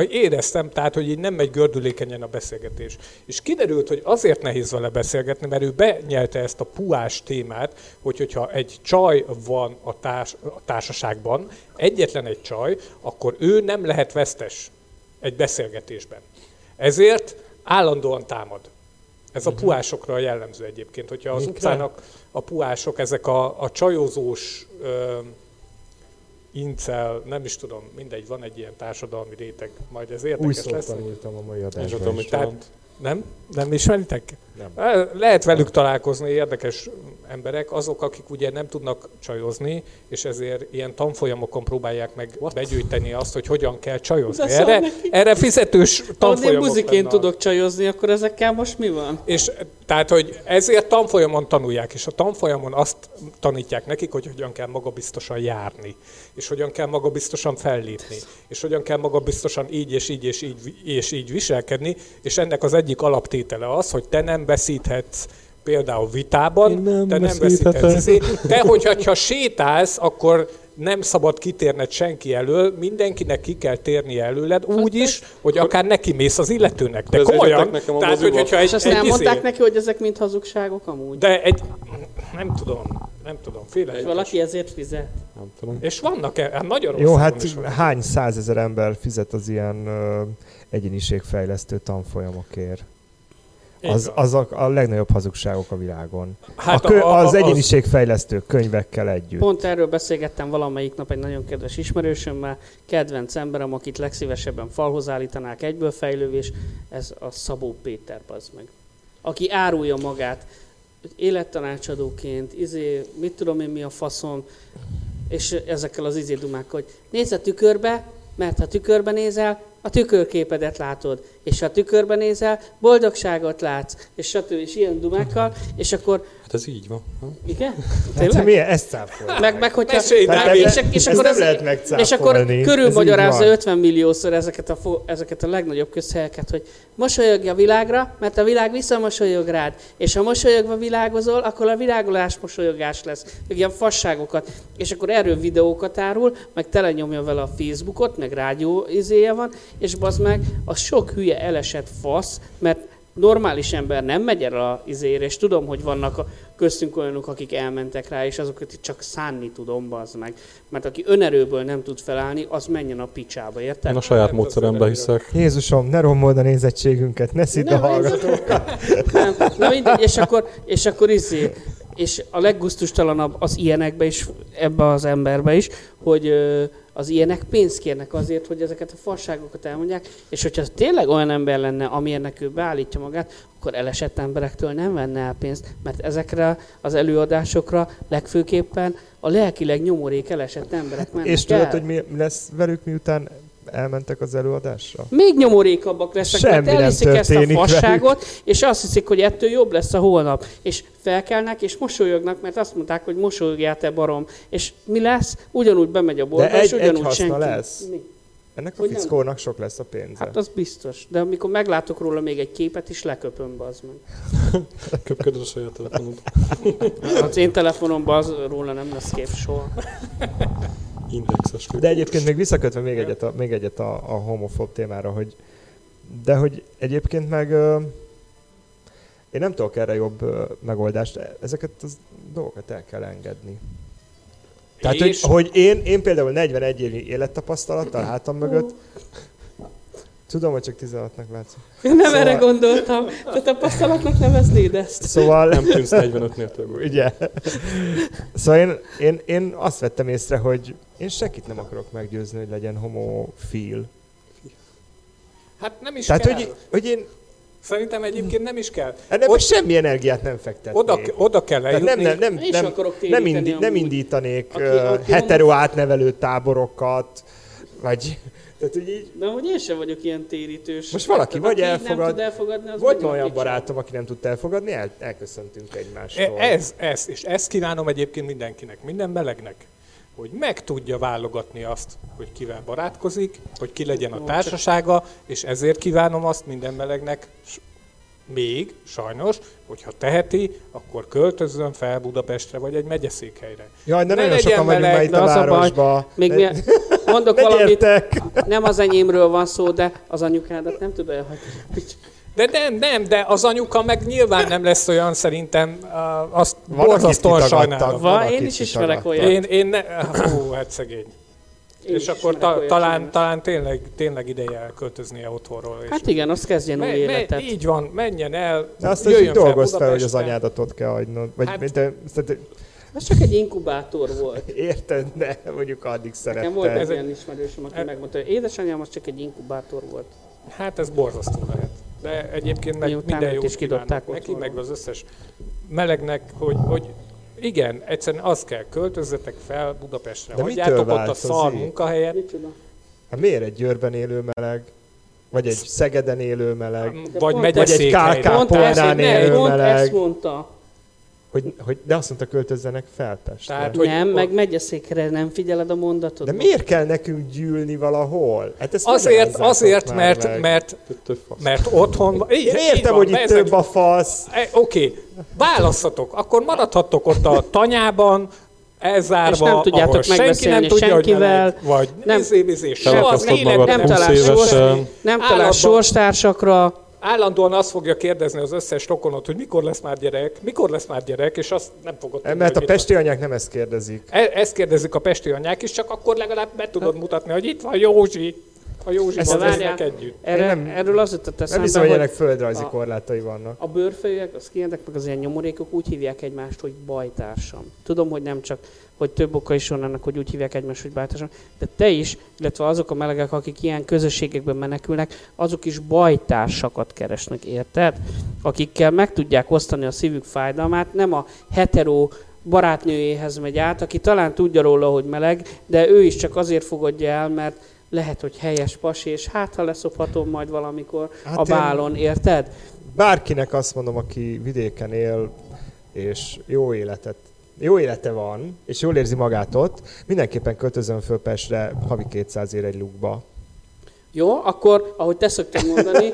Éreztem, tehát, hogy így nem megy gördülékenyen a beszélgetés. És kiderült, hogy azért nehéz vele beszélgetni, mert ő benyelte ezt a puhás témát, hogyha egy csaj van a társaságban, egyetlen egy csaj, akkor ő nem lehet vesztes egy beszélgetésben. Ezért állandóan támad. Ez a puhásokra jellemző egyébként, hogyha az utcának a puhások, ezek a csajozós incel, nem is tudom, mindegy, van egy ilyen társadalmi réteg, majd ez érdekes lesz. Tanultam a mai adásban is. Tehát, nem ismeritek? Nem. Lehet velük találkozni, érdekes emberek, azok, akik ugye nem tudnak csajozni, és ezért ilyen tanfolyamokon próbálják meg begyűjteni azt, hogy hogyan kell csajozni. Erre fizetős tanfolyamok. Ha én buziként tudok csajozni, akkor ezekkel most mi van? És tehát, hogy ezért tanfolyamon tanulják, és a tanfolyamon azt tanítják nekik, hogy hogyan kell magabiztosan járni, és hogyan kell magabiztosan fellépni, és hogyan kell magabiztosan így és így és így és így viselkedni, és ennek az egyik alaptétele az, hogy te nem beszélhetsz például vitában, te hogyha sétálsz, akkor nem szabad kitérned senki elől, mindenkinek ki kell térni előled, úgy is, hogy akár neki mész az illetőnek. De komolyan. Tehát, és azt nem mondták neki, hogy ezek mind hazugságok amúgy. De nem tudom, félelmetes. És valaki ezért fizet. Nem tudom. És vannak Magyarországon. Jó, hát hány százezer ember fizet az ilyen egyéniségfejlesztő tanfolyamokért? Az a legnagyobb hazugságok a világon. Hát az egyéniségfejlesztő könyvekkel együtt. Pont erről beszélgettem valamelyik nap egy nagyon kedves ismerősömmel, kedvenc emberem, akit legszívesebben falhoz állítanák egyből fejlővés, ez a Szabó Péter, bazd meg. Aki árulja magát élettanácsadóként, mit tudom én mi a faszom, és ezekkel az dumákkal, hogy nézz a tükörbe, mert ha tükörbe nézel, a tükörképedet látod, és ha tükörben nézel, boldogságot látsz, és stb. És ilyen dumákkal, és akkor... Hát ez így van. Ha? Igen? Hát milyen? Ezt cáfolják. Meg hogyha... És akkor körülmagyarázza 50 milliószor ezeket a legnagyobb közhelyeket, hogy mosolyogj a világra, mert a világ visszamosolyog rád. És ha mosolyogva világozol, akkor a világolás mosolyogás lesz. Meg ilyen fasságokat. És akkor erről videókat árul, meg tele nyomja vele a Facebookot, meg rádió izéje van, és bazd meg, a sok hülye elesett fasz, mert normális ember nem megy el a izére, és tudom, hogy vannak köztünk olyanok, akik elmentek rá, és azokat csak szánni tudom, bazd meg. Mert aki önerőből nem tud felállni, az menjen a picsába, érted? Én a saját módszerembe hiszek. Jézusom, ne rommold a nézettségünket, ne szidd a hallgatókat. Na mindegy, és akkor izé. És a leggusztustalanabb az ilyenekbe is, ebbe az emberbe is, hogy az ilyenek pénzt kérnek azért, hogy ezeket a fasságokat elmondják, és hogyha tényleg olyan ember lenne, amilyennek ő beállítja magát, akkor elesett emberektől nem venne el pénzt, mert ezekre az előadásokra legfőképpen a lelkileg nyomorék elesett emberek mennek el. És tudod, hogy mi lesz velük, miután elmentek az előadásra? Még nyomorékabbak lesznek, semmi, mert elhiszik ezt a fasságot, velük, és azt hiszik, hogy ettől jobb lesz a holnap. És felkelnek, és mosolyognak, mert azt mondták, hogy mosolyogjál, te barom. És mi lesz? Ugyanúgy bemegy a boltba, és ugyanúgy senki. Lesz. Mi? Ennek a fickónak sok lesz a pénze. Hát az biztos. De amikor meglátok róla még egy képet is, leköpöm, bazd meg. Leköpködöd a saját telefonod. Az én telefonomban az róla nem lesz kép soha. Indexes. De egyébként még visszakötve még egyet a homofób témára, hogy de hogy egyébként meg én nem tudok erre jobb megoldást, ezeket az dolgokat el kell engedni. Tehát, hogy én például 41 évi élettapasztalattal hátam mögött, tudom, hogy csak 16-nak látszik. Nem erre gondoltam. Te tapasztalatnak neveznéd ezt. Szóval... Nem tűnsz 45-nél több. Ugye. Szóval én azt vettem észre, hogy én senkit nem akarok meggyőzni, hogy legyen homofil. Hát nem is tehát, kell. Hogy én... Szerintem egyébként nem is kell. Ebben semmi energiát nem fektetnék. Oda kell eljutni. Nem indítanék hetero átnevelő táborokat, vagy... Tehát, hogy így... De hogy én sem vagyok ilyen térítős. Most valaki vagy elfogad, volt olyan barátom, aki nem tudta elfogadni, elköszöntünk egymástól. És ezt kívánom egyébként mindenkinek, minden melegnek, hogy meg tudja válogatni azt, hogy kivel barátkozik, hogy ki legyen a társasága, és ezért kívánom azt minden melegnek, még sajnos, hogyha teheti, akkor költözzön fel Budapestre, vagy egy megyeszékhelyre. Jaj, de nagyon sokan vagyunk már itt a városba. Mondok valamit, nem az enyémről van szó, de az anyukádat nem tudom elhagyni. De az anyuka meg nyilván nem lesz olyan, szerintem, azt borzasztóan sajnálom. Én is ismerek olyat. Hú, hát szegény. És akkor talán tényleg ideje elköltöznie otthonról. Hát igen, azt kezdjen új életet. Így van, menjen el, de azt jöjjön fel Budapesten. Fel, hogy az anyádat ott kell hagynod. Ez csak egy inkubátor volt. Érted, de mondjuk addig szerettem. Nekem volt ez olyan ismerősöm, aki megmondta, hogy édesanyám, az csak egy inkubátor volt. Hát ez borzasztó lehet. De egyébként meg minden jót kívánok neki, meg az összes melegnek, hogy igen, egyszerűen azt kell, költözzetek fel Budapestre. De hagyjátok ott a szar munkahelyet. Hát miért egy Győrben élő meleg? Vagy egy Szegeden élő meleg? Vagy egy Kálkán-Polnán élő meleg? Ezt mondta. De azt mondta, költözzenek fel Pestre. Tehát, nem, meg megyeszékre, nem figyeled a mondatot. De miért kell nekünk gyűlni valahol? Hát azért, mert otthon van. Értem, hogy itt több a fasz. Oké, válasszatok, akkor maradhattok ott a tanyában, elzárva, és nem tudjátok megbeszélni senkivel, vagy nem talál sorstársakra. Állandóan azt fogja kérdezni az összes rokonot, hogy mikor lesz már gyerek, és azt nem fogod tudni. Mert a pesti anyák nem ezt kérdezik. Ezt kérdezik a pesti anyák is, csak akkor legalább be tudod mutatni, hogy itt van Józsi. A Józsi van ezek együtt. Erről az jutott eszembe, hogy... Nem hiszem, hogy földrajzi korlátai vannak. A bőrfejűek, az kiendek, meg az ilyen nyomorékok úgy hívják egymást, hogy bajtársam. Tudom, hogy nem csak, hogy több oka is van annak, hogy úgy hívják egymást, hogy bajtársam, de te is, illetve azok a melegek, akik ilyen közösségekben menekülnek, azok is bajtársakat keresnek, érted? Akikkel meg tudják osztani a szívük fájdalmát, nem a hetero barátnőjéhez megy át, aki talán tudja róla, hogy meleg, de ő is csak azért fogadja el, mert lehet, hogy helyes pasi, és hát ha leszophatom majd valamikor hát a bálon, érted? Bárkinek azt mondom, aki vidéken él, és jó élete van, és jól érzi magát ott, mindenképpen költözön föl Pestre havi 200 ér egy lukba. Jó, akkor, ahogy te szoktad mondani,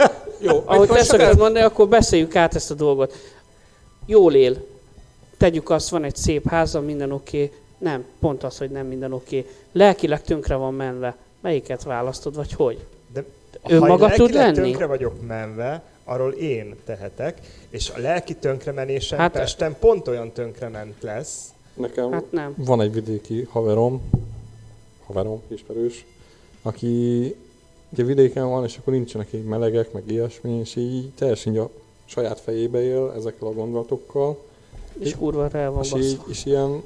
akkor beszéljük át ezt a dolgot. Jól él. Tegyük azt, van egy szép háza, minden oké. Nem, pont az, hogy nem minden oké. Lelkileg tönkre van menve. Melyiket választod, vagy hogy? De önmaga tud lenni? Tönkre vagyok menve, arról én tehetek, és a lelki tönkremenésem hát Pesten pont olyan tönkrement lesz. Nekem hát nem. Van egy vidéki haverom, ismerős, aki ugye vidéken van, és akkor nincsenek így melegek, meg ilyesmi, és így teljesen a saját fejébe él ezekkel a gondolatokkal. És kurva rá van bassza. És ilyen,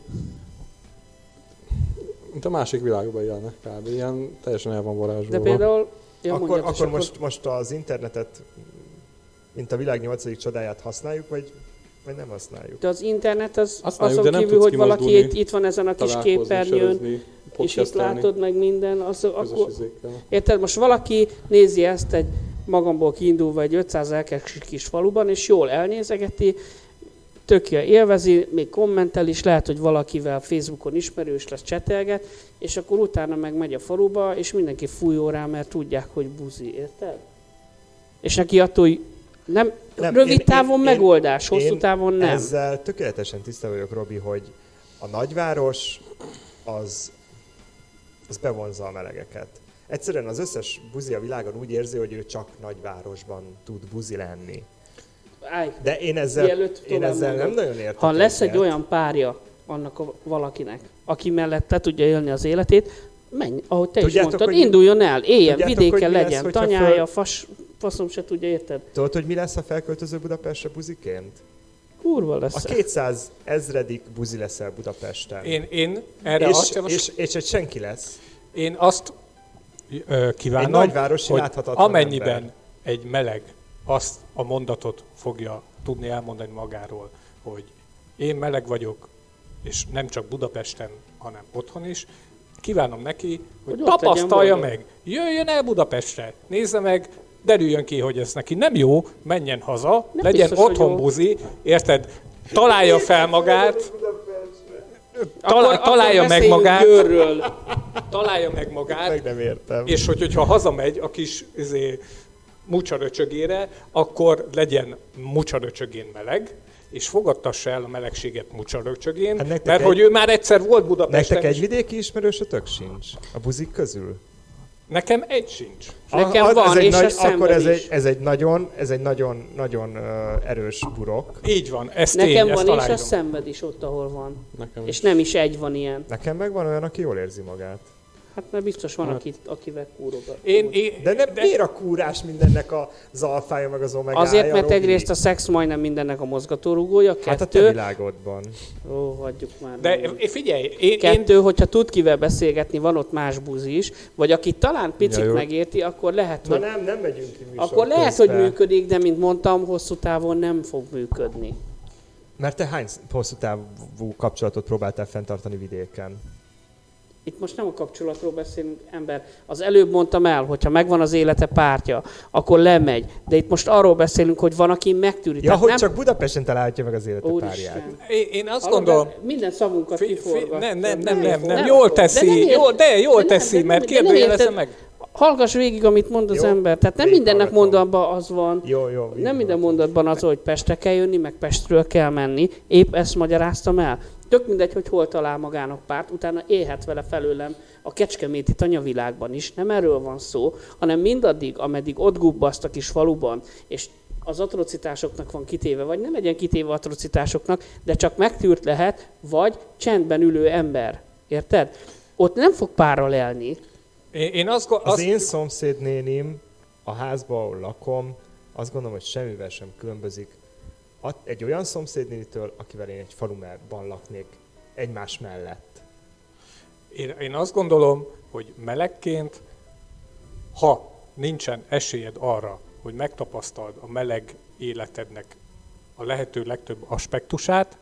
mint a másik világban élnek kb. Ilyen teljesen el van varázsolva. De például, most az internetet, mint a világ 8. csodáját használjuk, vagy nem használjuk? De az internet azon kívül, hogy valaki itt van ezen a kis képernyőn, és itt látod meg minden, akkor, érted, most valaki nézi ezt egy magamból kiindulva egy 500 elkes kis faluban, és jól elnézegeti, tökje élvezi, még kommentel is, lehet, hogy valakivel Facebookon ismerős lesz, csetelget, és akkor utána meg megy a faluba, és mindenki fújó rá, mert tudják, hogy buzi, érted? És neki attól, nem rövid távon megoldás, hosszú távon nem. Ezzel tökéletesen tiszta vagyok, Robi, hogy a nagyváros az bevonza a melegeket. Egyszerűen az összes buzi a világon úgy érzi, hogy ő csak nagyvárosban tud buzi lenni. De én ezzel nem nagyon értek. Ha lesz egy olyan párja annak a valakinek, aki mellette tudja élni az életét, menj, ahogy te tudjátok, is mondtad, hogy induljon el, éljen, vidéken legyen, lesz, tanyája, faszom se tudja, érted? Tudod, hogy mi lesz, ha felköltöző Budapestre buziként? Kurva lesz. A 200 000. buzi leszel Budapesten. Én erre és egy senki lesz. Én azt kívánom, egy nagyvárosi, hogy amennyiben ember. Egy meleg azt a mondatot fogja tudni elmondani magáról, hogy én meleg vagyok, és nem csak Budapesten, hanem otthon is, kívánom neki, hogy tapasztalja meg, jöjjön el Budapestre, nézze meg, derüljön ki, hogy ez neki nem jó, menjen haza, nem legyen biztos, otthon buzi, érted? Találja fel magát, találja meg magát, meg nem értem. És hogyha hazamegy a kis mucsaröcsögére, akkor legyen mucsaröcsögén meleg, és fogadtassa el a melegséget mucsaröcsögén, hát mert hogy ő már egyszer volt Budapesten. Nektek egy vidéki ismerősötök sincs a buzik közül? Nekem egy sincs. Nekem van, és ez szenved is. Akkor ez egy nagyon erős burok. Így van, ez tény, nekem van, és ez szenved is ott, ahol van. És nem is egy van ilyen. Nekem meg van olyan, aki jól érzi magát. Hát mert biztos van, akivel kúrogat. De miért a kúrás mindennek az alfája, meg az omegája? Azért, mert egyrészt a szex majdnem mindennek a mozgatórugója, kettő... Hát a te világodban. Ó, hagyjuk már. De figyelj, kettő, hogyha tud kivel beszélgetni, van ott más buzi is, vagy aki talán picit megérti, akkor lehet, hogy... Na nem megyünk ki műsor. Akkor lehet, hogy működik, de mint mondtam, hosszú távon nem fog működni. Mert te hány hosszú távú kapcsolatot próbáltál fenntartani vidéken? Itt most nem a kapcsolatról beszélünk, ember. Az előbb mondtam el, hogyha megvan az élete pártja, akkor lemegy. De itt most arról beszélünk, hogy van, aki megtűri. Ja, hogy nem... csak Budapesten találhatja meg az élete párját. Én azt gondolom... Minden szavunkat kiforgat. Nem. Jól teszi. Jól teszi, mert kérdőjelezze meg. Hallgass végig, amit mond az ember. Tehát nem mindennek mondatban az van. Nem minden mondatban az, hogy Pestre kell jönni, meg Pestről kell menni. Épp ezt magyaráztam el. Tök mindegy, hogy hol talál magának párt, utána élhet vele felőlem a kecskeméti tanyavilágban is. Nem erről van szó, hanem mindaddig, ameddig ott gubbaszt a kis faluban, és az atrocitásoknak van kitéve, vagy nem legyen kitéve atrocitásoknak, de csak megtűrt lehet, vagy csendben ülő ember. Érted? Ott nem fog párral élni. Az én szomszédnénim a házba, ahol lakom, azt gondolom, hogy semmivel sem különbözik egy olyan szomszédnénitől, akivel én egy faluban laknék egymás mellett. Én azt gondolom, hogy melegként, ha nincsen esélyed arra, hogy megtapasztald a meleg életednek a lehető legtöbb aspektusát,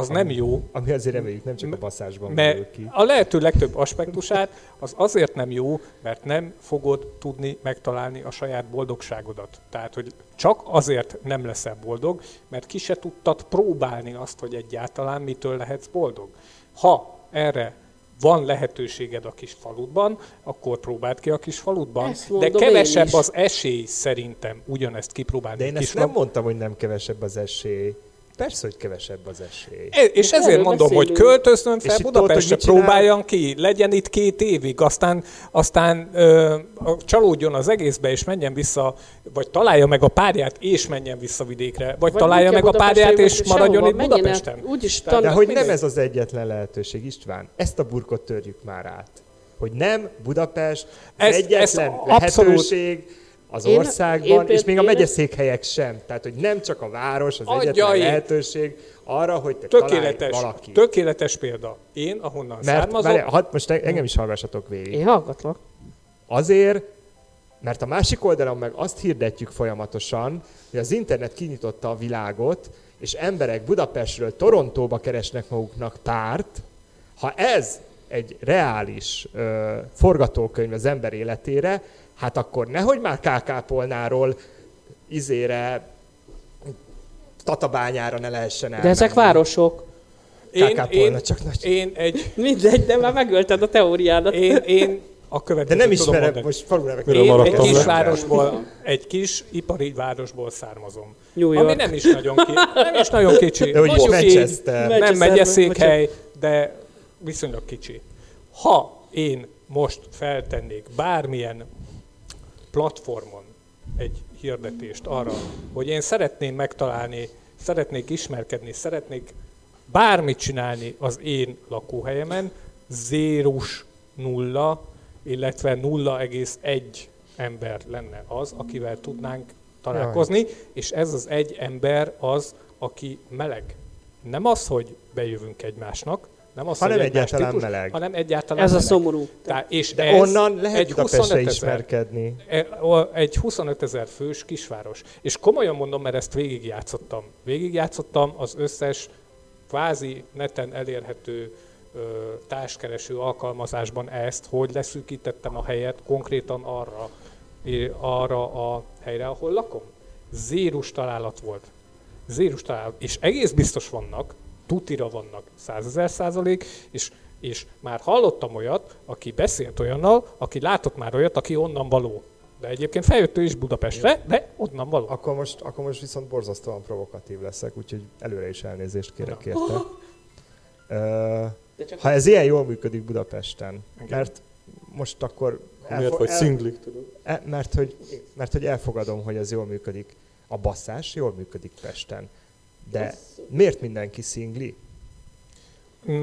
az nem jó. Ami azért reméljük nem csak a passzásban merül ki. A lehető legtöbb aspektusát az azért nem jó, mert nem fogod tudni megtalálni a saját boldogságodat. Tehát, hogy csak azért nem leszel boldog, mert ki se tudtad próbálni azt, hogy egyáltalán mitől lehetsz boldog. Ha erre van lehetőséged a kis faludban, akkor próbáld ki a kis faludban. De kevesebb az esély szerintem ugyanezt kipróbálni. De én ezt nem mondtam, hogy nem kevesebb az esély. Persze, hogy kevesebb az esély. És ezért mondom, hogy költöznöm fel Budapestre, próbáljam ki, legyen itt 2 évig, aztán csalódjon az egészbe, és menjen vissza, vagy találja meg a párját, és menjen vissza vidékre, vagy találja meg a párját, és maradjon itt Budapesten. De hogy nem ez az egyetlen lehetőség, István, ezt a burkot törjük már át. Hogy nem Budapest az egyetlen lehetőség az országban, és még a megyeszékhelyek sem. Tehát, hogy nem csak a város az egyetlen lehetőség arra, hogy te találj valaki. Tökéletes példa. Én, ahonnan származom... Most engem is hallgassatok végig. Én hallgatlak. Azért, mert a másik oldalon meg azt hirdetjük folyamatosan, hogy az internet kinyitotta a világot, és emberek Budapestről Torontóba keresnek maguknak párt. Ha ez egy reális forgatókönyv az ember életére, hát akkor nehogy már Kákápolnáról Tatabányára ne lehessen elmenni. De ezek városok. Kákápolna csak nagy. Mindegy, de már megölted a teóriádat. Én a következő. De nem ismerem most faluneveket. Én egy kis városból, egy kis ipari városból származom. New York. Ami nem is nagyon kicsi. De úgyis Manchester. Nem megyeszékhely, de viszonylag kicsi. Ha én most feltennék bármilyen platformon egy hirdetést arra, hogy én szeretném megtalálni, szeretnék ismerkedni, szeretnék bármit csinálni az én lakóhelyemen, 0, illetve 0,1 ember lenne az, akivel tudnánk találkozni, és ez az egy ember az, aki meleg. Nem az, hogy bejövünk egymásnak, hanem egyáltalán típus, meleg. Hanem egyáltalán ez meleg. A szomorú. De onnan lehet Budapestre ismerkedni. Egy 25 000 fős kisváros. És komolyan mondom, mert ezt végigjátszottam. Végigjátszottam az összes kvázi neten elérhető társkereső alkalmazásban ezt, hogy leszűkítettem a helyet konkrétan arra a helyre, ahol lakom. Zérus találat volt. Zérus találat. És egész biztos vannak, tutira vannak 100 000%, és már hallottam olyat, aki beszélt olyannal, aki látott már olyat, aki onnan való. De egyébként feljött ő is Budapestre, de onnan való. Akkor most viszont borzasztóan provokatív leszek, úgyhogy előre is elnézést kérek érte. Ha ez ilyen jól működik Budapesten, igen. Mert most akkor... Miért vagy szinglik, tudod? Mert hogy elfogadom, hogy ez jól működik. A basszás jól működik Pesten. De miért mindenki szingli?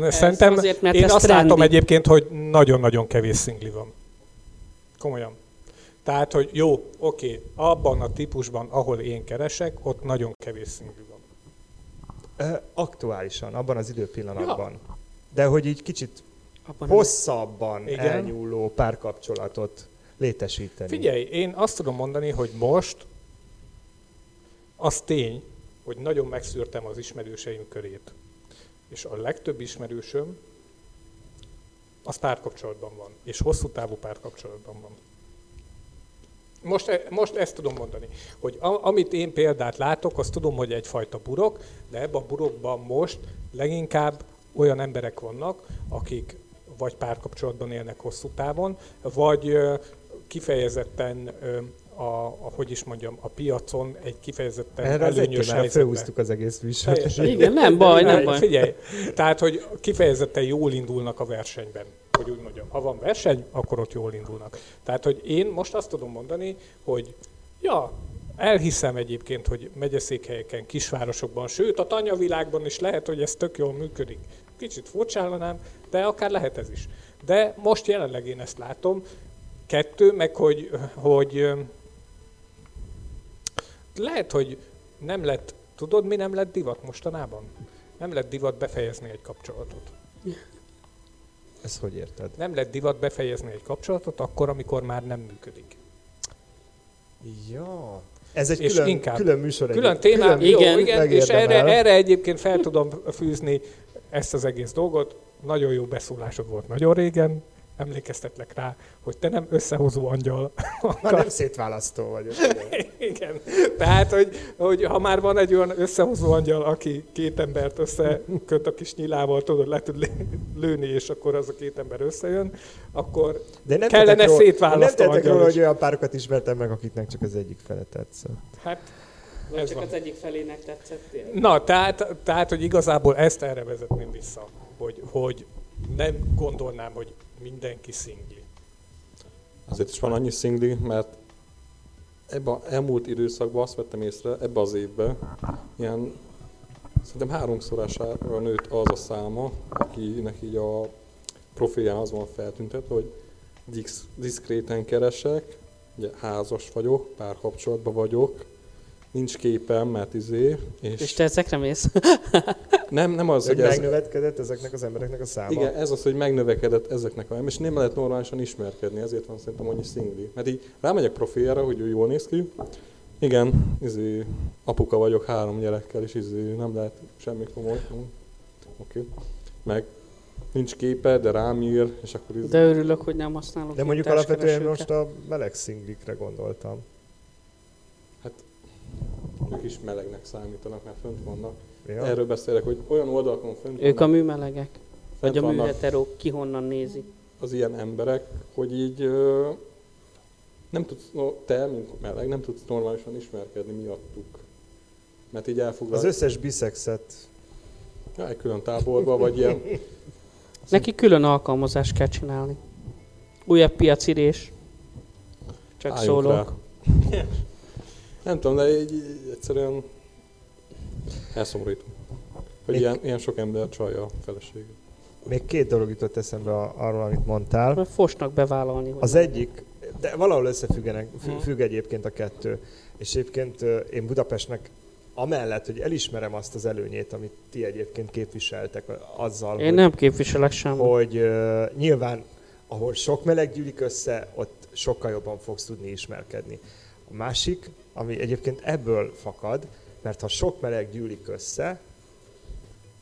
Szerintem azért, én azt látom egyébként, hogy nagyon-nagyon kevés szingli van. Komolyan. Tehát, hogy jó, oké, abban a típusban, ahol én keresek, ott nagyon kevés szingli van. Aktuálisan, abban az időpillanatban. Ja. De hogy így kicsit abban hosszabban elnyúló párkapcsolatot létesíteni. Figyelj, én azt tudom mondani, hogy most az tény, hogy nagyon megszűrtem az ismerőseim körét. És a legtöbb ismerősöm az párkapcsolatban van, és hosszú távú párkapcsolatban van. Most ezt tudom mondani, hogy amit én példát látok, azt tudom, hogy egyfajta burok, de ebben a burokban most leginkább olyan emberek vannak, akik vagy párkapcsolatban élnek hosszú távon, vagy kifejezetten... a piacon egy kifejezetten előnyös helyzetben. Felhúztuk az egész műsort. Igen, nem baj. Figyelj, tehát, hogy kifejezetten jól indulnak a versenyben, hogy úgy mondjam. Ha van verseny, akkor ott jól indulnak. Tehát, hogy én most azt tudom mondani, hogy elhiszem egyébként, hogy megyeszékhelyeken, kisvárosokban, sőt a tanyavilágban is lehet, hogy ez tök jól működik. Kicsit furcsállanám, de akár lehet ez is. De most jelenleg én ezt látom. 2, meg hogy lehet, hogy nem lett, tudod, mi nem lett divat mostanában? Nem lett divat befejezni egy kapcsolatot. Ez hogy érted? Nem lett divat befejezni egy kapcsolatot akkor, amikor már nem működik. Ja. Ez egy külön műsor. Külön témám, igen, és erre egyébként fel tudom fűzni ezt az egész dolgot. Nagyon jó beszólásod volt nagyon régen, emlékeztetlek rá, hogy te nem összehozó angyal. Nem szétválasztó vagyok. Igen, tehát, hogy ha már van egy olyan összehozó angyal, aki két embert összeköt a kis nyilával, tudod, le tud lőni, és akkor az a két ember összejön, akkor de nem kellene szétválasztó angyal. Nem tettek róla, hogy olyan párokat ismertem meg, akiknek csak az egyik fele tetszett. Hát, vagy csak az egyik felének tetszett. Ilyen. Na, tehát, hogy igazából ezt erre vezetném vissza, hogy nem gondolnám, hogy mindenki szingli. Azért is van annyi szingli, mert ebben az elmúlt időszakban azt vettem észre, ebben az évben ilyen szerintem háromszorosára nőtt az a száma, akinek így a profilján az van feltüntetve, hogy diszkréten keresek, ugye házas vagyok, párkapcsolatban vagyok, nincs képem, mert és te ezekre mész? nem az, hogy megnövekedett ezeknek az embereknek a száma. Igen, ez az, hogy megnövekedett ezeknek a száma, és nem lehet normálisan ismerkedni, ezért van szerintem annyi szingli. Mert így rámegyek profiljára, hogy ő jól néz ki. Igen, apuka vagyok 3 gyerekkel, és nem lehet semmi komoly. Okay. Meg nincs képe, de rám ír, és akkor de örülök, hogy nem használok. De mondjuk alapvetően most a meleg szinglikre gondoltam. Ők is melegnek számítanak, mert fönt vannak. Ja. Erről beszélek, hogy olyan oldalakon fönt vannak. Ők a műmelegek, vagy a műheterók, ki honnan nézi. Az ilyen emberek, hogy így nem tudsz, te, mint meleg, nem tudsz normálisan ismerkedni miattuk. Mert így elfoglalsz. Az összes biszexet. Ja, egy külön táborban, vagy ilyen. Neki külön alkalmazást kell csinálni. Újabb piacirés. Csak álljunk szólok. Nem tudom, de így egyszerűen elszomorító, hogy ilyen sok ember csalja a feleségét. Még 2 dolog jutott eszembe arról, amit mondtál. Mert fosnak bevállalni. Az egyik, de valahol összefügg egyébként a 2. És egyébként én Budapestnek amellett, hogy elismerem azt az előnyét, amit ti egyébként képviseltek azzal, én nem képviselek semmit. Hogy nyilván, ahol sok meleg gyűlik össze, ott sokkal jobban fogsz tudni ismerkedni. A másik, ami egyébként ebből fakad, mert ha sok meleg gyűlik össze,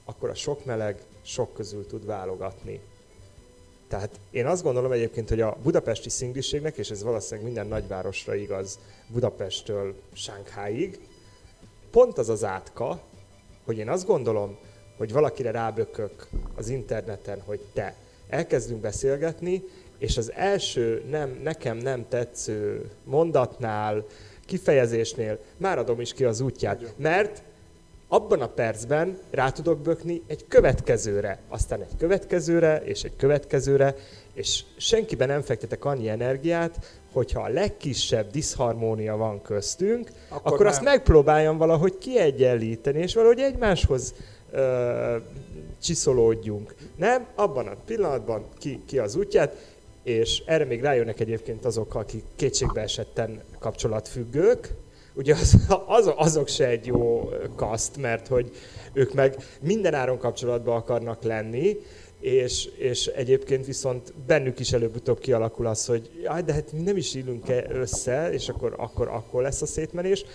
akkor a sok meleg sok közül tud válogatni. Tehát én azt gondolom egyébként, hogy a budapesti szingliségnek, és ez valószínűleg minden nagyvárosra igaz, Budapesttől Sánkháig, pont az az átka, hogy én azt gondolom, hogy valakire rábökök az interneten, hogy te, elkezdünk beszélgetni, és az első nekem nem tetsző mondatnál, kifejezésnél már adom is ki az útját, mert abban a percben rá tudok bökni egy következőre, aztán egy következőre, és senkiben nem fektetek annyi energiát, hogyha a legkisebb diszharmónia van köztünk, akkor azt megpróbáljam valahogy kiegyenlíteni, és valahogy egymáshoz csiszolódjunk. Nem? Abban a pillanatban ki az útját, és erre még rájönnek egyébként azok, akik kétségbeesetten kapcsolatfüggők. Ugye azok se egy jó kaszt, mert hogy ők meg mindenáron kapcsolatban akarnak lenni, és egyébként viszont bennük is előbb-utóbb kialakul az, hogy jaj, de hát mi nem is illünk össze, és akkor lesz a szétmenés.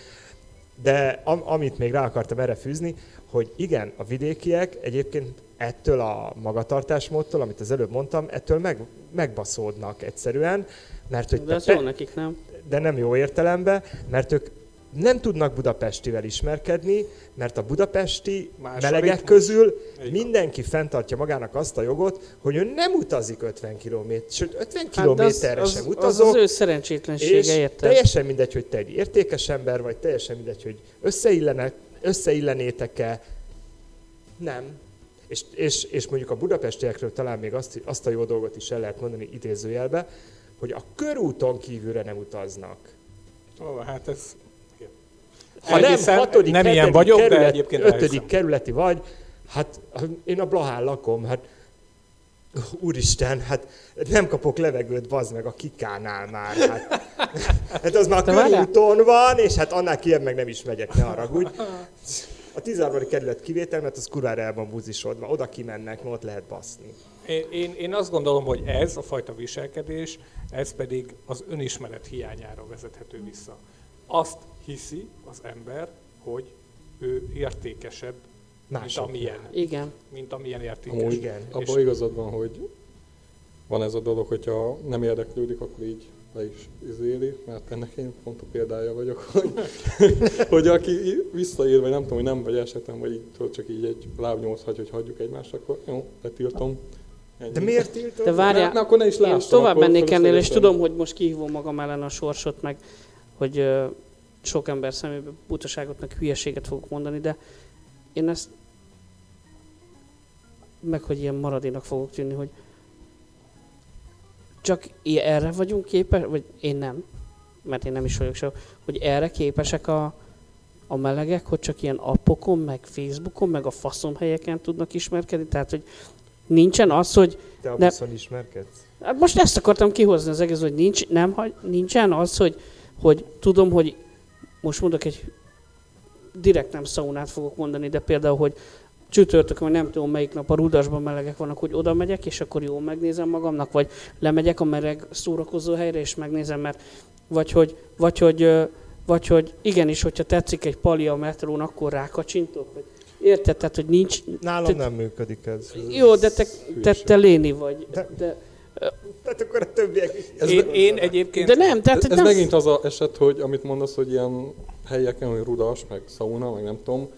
De amit még rá akartam erre fűzni, hogy igen, a vidékiek egyébként ettől a magatartásmódtól, amit az előbb mondtam, ettől megbaszódnak egyszerűen, mert hogy... De az jó nekik, nem? De nem jó értelemben, mert ők nem tudnak budapestivel ismerkedni, mert a budapesti melegek közül mindenki fenntartja magának azt a jogot, hogy ő nem utazik 50 kilométert, sőt 50 kilométerre sem utazok. Az ő szerencsétlensége, érted? Teljesen mindegy, hogy te egy értékes ember vagy, teljesen mindegy, hogy összeillenétek-e, nem. És mondjuk a budapestiekről talán még azt a jó dolgot is el lehet mondani idézőjelbe, hogy a körúton kívülre nem utaznak. Hát ez... Ha egészen nem 6. nem ilyen vagyok, kerület, de egyébként 5. kerületi vagy, hát én a Blahán lakom, hát úristen, hát nem kapok levegőt, bazd meg, a Kikánál már. Hát az már körúton van, és hát annál kiebb meg nem is megyek, ne haragudj. A 13. kerület kivétel, mert az kurvára el van buzisodva, oda kimennek, ott lehet baszni. Én azt gondolom, hogy ez a fajta viselkedés, ez pedig az önismeret hiányára vezethető vissza. azt hiszi az ember, hogy ő értékesebb, mint amilyen értékes. Amúgy abban igazad van, hogy van ez a dolog, hogyha nem érdeklődik, akkor így le is izéli, mert ennek én pont a példája vagyok, hogy, hogy aki visszaír, vagy nem tudom, hogy nem vagy esetem, vagy így, csak így egy lábnyomot hagy, hogy hagyjuk egymást, akkor jó, letiltom. Ennyi. De miért tiltom? De várjál, ne, akkor ne is lássam, tovább mennék ennél, és tudom, hogy most kihívom magam ellen a sorsot, meg hogy sok ember szemében butaságot, meg hülyeséget fogok mondani, de én ezt meg, hogy ilyen maradinak fogok tűnni, hogy csak erre vagyunk képesek, vagy én nem, mert én nem is vagyok se, hogy erre képesek a melegek, hogy csak ilyen appokon, meg Facebookon, meg a faszom helyeken tudnak ismerkedni, tehát hogy nincsen az, hogy... Te abban ismerkedsz. Most ezt akartam kihozni az egész, hogy nincsen az, hogy tudom, hogy most mondok egy... Direkt nem szaunát fogok mondani, de például, hogy csütörtökön, nem tudom melyik nap a Rudasban melegek vannak, hogy oda megyek, és akkor jól megnézem magamnak, vagy lemegyek a meleg szórakozó helyre, és megnézem, mert vagy hogy igenis, hogyha tetszik egy pali a metrón, akkor rákacsintok, vagy érted? Tehát, hogy nincs... Nálam nem működik ez. Jó, de te léni vagy. Tehát akkor a többiek is. Én egyébként... De nem, tehát... Ez megint az a eset, hogy amit mondasz, hogy ilyen helyeken, hogy Rudas, meg szauna, meg nem tudom.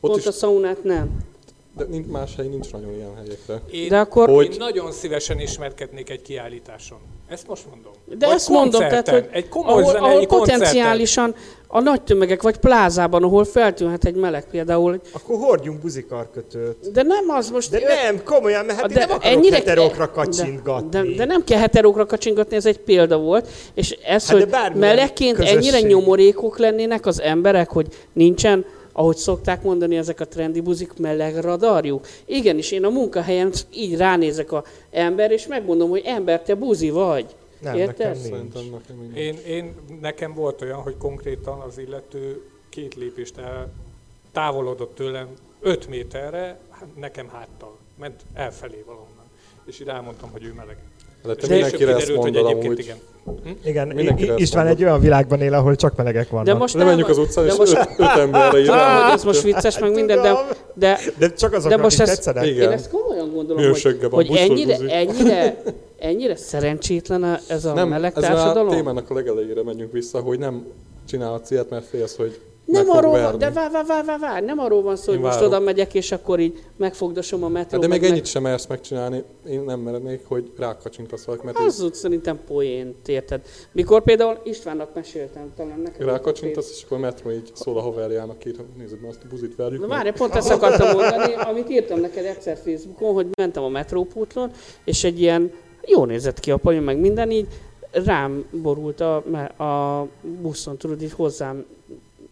Pont a szaunát nem. De más hely, nincs nagyon ilyen helyekre. Én nagyon szívesen ismerkednék egy kiállításon. Ezt most mondom. De vagy ezt mondom, tehát, hogy egy komoly zenei potenciálisan a nagy tömegek, vagy plázában, ahol feltűnhet egy meleg például. Akkor hordjunk buzikarkötőt. De nem az most... De nem, komolyan, mert hát de nem akarok heterókra kacsintgatni. De nem kell heterókra kacsintgatni, ez egy példa volt. És ez, hát hogy melegként ennyire nyomorékok lennének az emberek, hogy nincsen... Ahogy szokták mondani, ezek a trendi buzik, meleg radarjuk. Igenis, én a munkahelyen így ránézek az ember, és megmondom, hogy ember, te buzi vagy. Nem, érted? Nekem volt olyan, hogy konkrétan az illető két lépést távolodott tőlem 5 méterre, nekem háttal, ment elfelé valahonnan. És így elmondtam, hogy ő meleg. De te mindenkire ezt mondod amúgy. Igen. Igen, István egy olyan világban él, ahol csak melegek vannak. De most menjünk az utcán, és most 5 emberre ír. Ez most vicces, meg minden, de csak azoknak, akik tetszenek. Én ezt komolyan gondolom, hogy ennyire szerencsétlen ez a meleg társadalom. Ez a témának a legelejére menjünk vissza, hogy nem csinálhatsz ilyet, mert félsz, hogy nem arról van, de várj, nem arról van szó, hogy most oda megyek, és akkor így megfogdosom a metró. De még ennyit sem mersz megcsinálni, én nem merednék, hogy rákacsintasz valaki. Az úgy szerintem poént, érted? Mikor például Istvánnak meséltem, talán nekem. Rákacsintasz, és akkor a metró így szól a haverjának, így nézzük, mert azt a buzit verjük. Na várj, pont ezt akartam mondani, amit írtam neked egyszer Facebookon, hogy mentem a metrópútlón, és egy ilyen, jó nézett ki a pajom, meg minden, így rám borult a buszon, tudod, így hozzám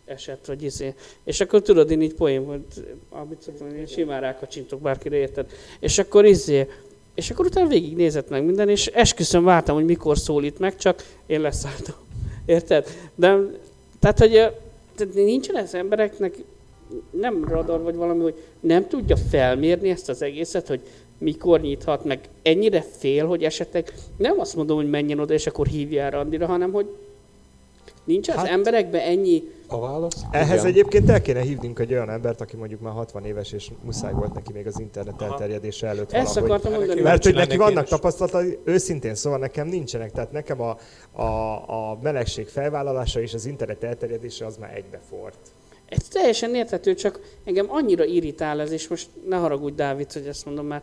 esett, vagy izé. És akkor tudod, én így poén volt, amit szoktam, én simán rákacsintok bárkire, érted. És akkor és akkor utána végignézett meg minden, és esküszöm vártam, hogy mikor szólít meg, csak én leszálltam. Érted? De, tehát, hogy nincsen ez embereknek, nem radar vagy valami, hogy nem tudja felmérni ezt az egészet, hogy mikor nyithat, meg ennyire fél, hogy esetleg nem azt mondom, hogy menjen oda, és akkor hívjál randira, hanem hogy nincs az emberekben ennyi a válasz? Ehhez egyébként el kéne hívnunk egy olyan embert, aki mondjuk már 60 éves, és muszáj volt neki még az internet elterjedése előtt valahogy. Mert hogy neki vannak tapasztalatai, őszintén szóval nekem nincsenek. Tehát nekem a melegség felvállalása és az internet elterjedése az már egybefort. Ez teljesen érthető, csak engem annyira irritál ez, és most ne haragudj, Dávid, hogy ezt mondom,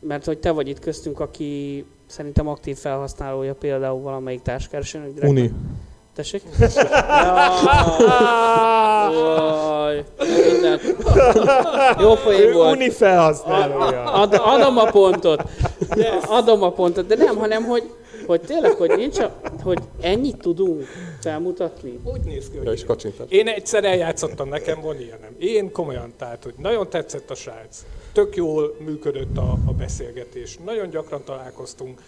mert hogy te vagy itt köztünk, aki szerintem aktív felhasználója például valamelyik társkeresőnek. Uni. Tessék? Jaj, minden. Jó poén volt. Uni felhasználója. Adom a pontot, de nem, hanem hogy tényleg, hogy nincs, hogy ennyit tudunk felmutatni. Úgy néz ki, hogy én egyszer eljátszottam, nekem van ilyenem. Én komolyan, tehát, hogy nagyon tetszett a srác. Tök jól működött a beszélgetés. Nagyon gyakran találkoztunk.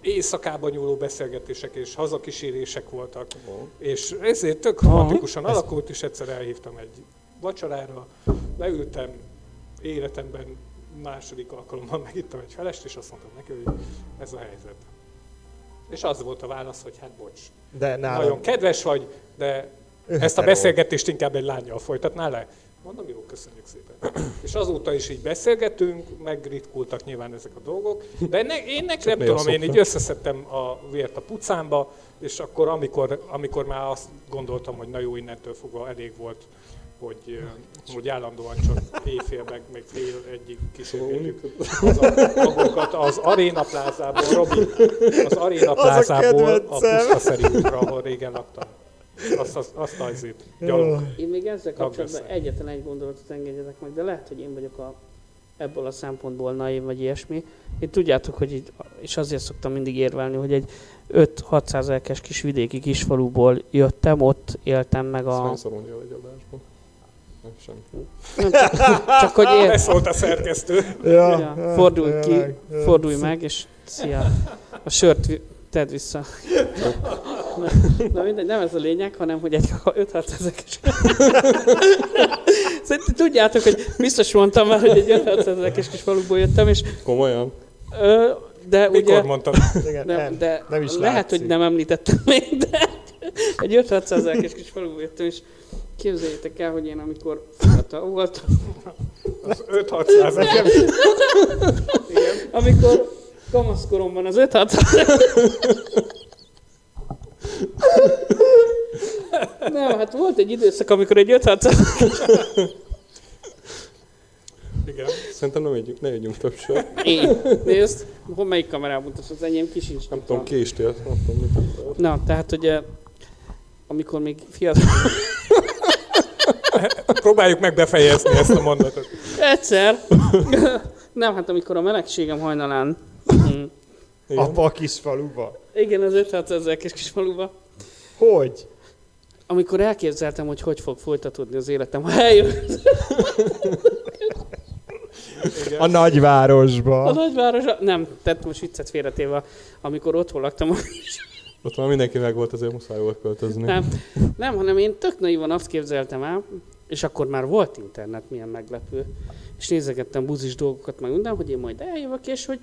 Éjszakában nyúló beszélgetések és hazakísérések voltak, és ezért tök romantikusan alakult, és egyszer elhívtam egy vacsorára, leültem, életemben második alkalommal megittem egy felest, és azt mondtam neki, hogy ez a helyzet. És az volt a válasz, hogy hát bocs, de nálam... nagyon kedves vagy, de ezt a beszélgetést inkább egy lányjal folytatnál le. Mondom, jó, köszönjük szépen. És azóta is így beszélgetünk, megritkultak nyilván ezek a dolgok, de én így összeszedtem a vért a pucámba, és akkor amikor már azt gondoltam, hogy na jó, innentől fogva elég volt, hogy állandóan csak éjfél, meg fél egyik kísérjük az magunkat az arénaplázából, Robi, az arénaplázából a puszta szerintúra, ahol régen laktam. Azt azért gyalog. Én még ezzel kapcsolatban egyetlen egy gondolatot engedjetek meg, de lehet, hogy én vagyok ebből a szempontból naív vagy ilyesmi. Én tudjátok, hogy így, és azért szoktam mindig érvelni, hogy egy 5-600 elkes kis vidéki kisfaluból jöttem, ott éltem meg a... Szányszor mondja, hogy adásban. Nem, semmi. Nem, csak hogy én... Ez volt a szerkesztő. Ja, fordulj ki, fordulj meg, és szia. A sört... Tedd vissza. Na mindegy, nem ez a lényeg, hanem hogy egy 5-6 ezekes. Szerintem tudjátok, hogy biztos mondtam már, hogy egy 5-6 ezekes kis faluból jöttem, és... Komolyan? De mikor ugye, mondtam? Igen, nem is lehet, látszik. Hogy nem említettem még, de egy 5-6 ezekes kis faluból jöttem, és képzeljétek el, hogy én amikor fiatal voltam... Az 5-6 ezekes. Amikor... Kamaszkoromban az 5-6. Nem, hát volt egy időszak, amikor egy 5-6. Igen. Szerintem ne együnk több sor. Én. Nézd, melyik kamerában mutatsz, az enyém ki sincs. Nem tudom, ki is tél. Na, tehát ugye, amikor még fiatal... Próbáljuk meg befejezni ezt a mondatot. Egyszer. Nem, hát amikor a melegségem hajnalán... Apa a kisfaluba. Igen, az 5-6 ezzel kisfaluba. Hogy? Amikor elképzeltem, hogy fog folytatódni az életem, ha eljött. A nagyvárosba. A nagyvárosba. Nem, tehát most viccet félretéve, amikor otthon laktam. Ott már mindenki meg volt, azért muszáj volt költözni. Nem, hanem én tök naívan azt képzeltem el, és akkor már volt internet, milyen meglepő. És nézegettem buzis dolgokat, meg minden, hogy én majd eljövök, és hogy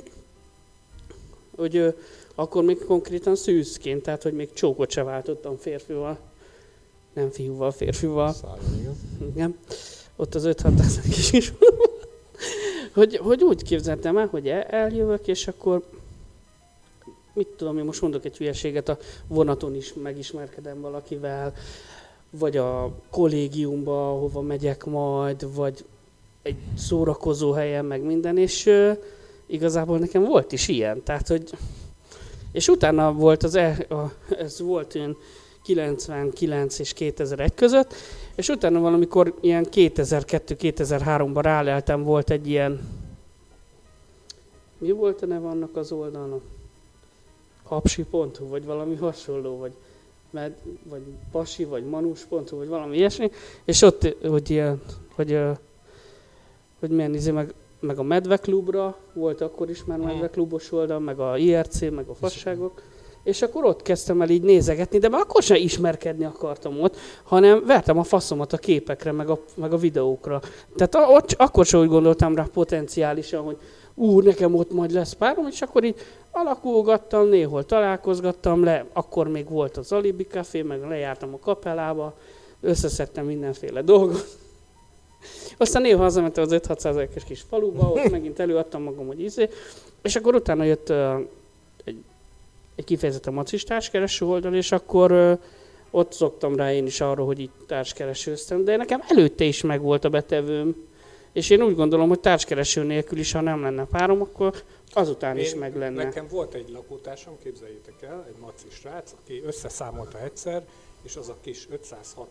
akkor még konkrétan szűzként, tehát hogy még csókot se váltottam férfival. Nem fiúval, férfival. Szálljon, igen. Igen. Ott az 5-6 is hogy úgy képzeltem el, hogy eljövök, és akkor mit tudom, én most mondok egy hülyeséget, a vonaton is megismerkedem valakivel, vagy a kollégiumba, hova megyek majd, vagy egy szórakozó helyen, meg minden, és igazából nekem volt is ilyen, tehát, hogy... És utána volt ez volt olyan 99 és 2001 között, és utána valamikor ilyen 2002-2003-ban ráleltem, volt egy ilyen... Mi volt a neve annak az oldalnak? Hapsi.hu, vagy valami hasonló, vagy Pasi, vagy Manus.hu, vagy valami ilyesmi, és ott, hogy milyen meg a Medveklubra, volt akkor is már Medveklubos oldal, meg a IRC, meg a fasságok, és akkor ott kezdtem el így nézegetni, de már akkor sem ismerkedni akartam ott, hanem vertem a faszomat a képekre, meg a videókra. Tehát akkor sem úgy gondoltam rá potenciálisan, hogy nekem ott majd lesz párom, és akkor így alakulgattam, néhol találkozgattam le, akkor még volt az Alibi Café, meg lejártam a kapelába, összeszedtem mindenféle dolgot. Aztán néha hazamentem az 5-600 es kis faluba, ott megint előadtam magam, hogy és akkor utána jött egy kifejezetten macis társkereső oldal, és akkor ott szoktam rá én is arra, hogy így társkeresőztem, de nekem előtte is megvolt a betevőm, és én úgy gondolom, hogy társkereső nélkül is, ha nem lenne párom, akkor azután is meg lenne. Nekem volt egy lakótársam, képzeljétek el, egy macis srác, aki összeszámolta egyszer, és az a kis 500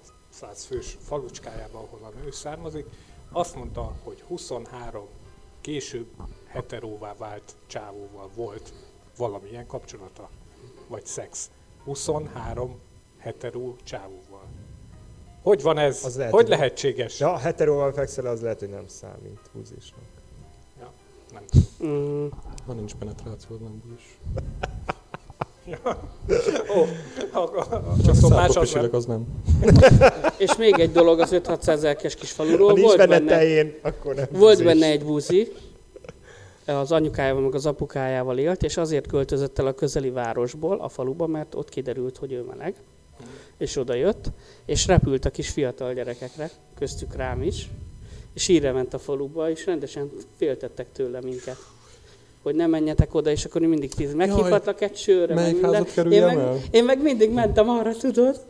fős falucskájában, ahonnan ő származik, azt mondta, hogy 23 később heteróvá vált csávóval volt valamilyen kapcsolata, vagy szex. 23 heteró csávóval. Hogy van ez? Az lehet, hogy lehetséges? Ja, heteróval fekszel, az lehet, hogy nem számít búzisnak. Ja, nem tudom. Ha nincs penetráció, nem búzis. Az nem. És még egy dolog az 5-600 elkes kis faluról. Volt benne egy buzi, az anyukájával, meg az apukájával élt, és azért költözött el a közeli városból, a faluba, mert ott kiderült, hogy ő meleg, és odajött, és repült a kis fiatal gyerekekre, köztük rám is, és hírre ment a faluba, és rendesen féltettek tőle minket, hogy ne menjetek oda, és akkor mindig meghívhatlak egy sörre, meg mindent. Én meg mindig mentem arra, tudod,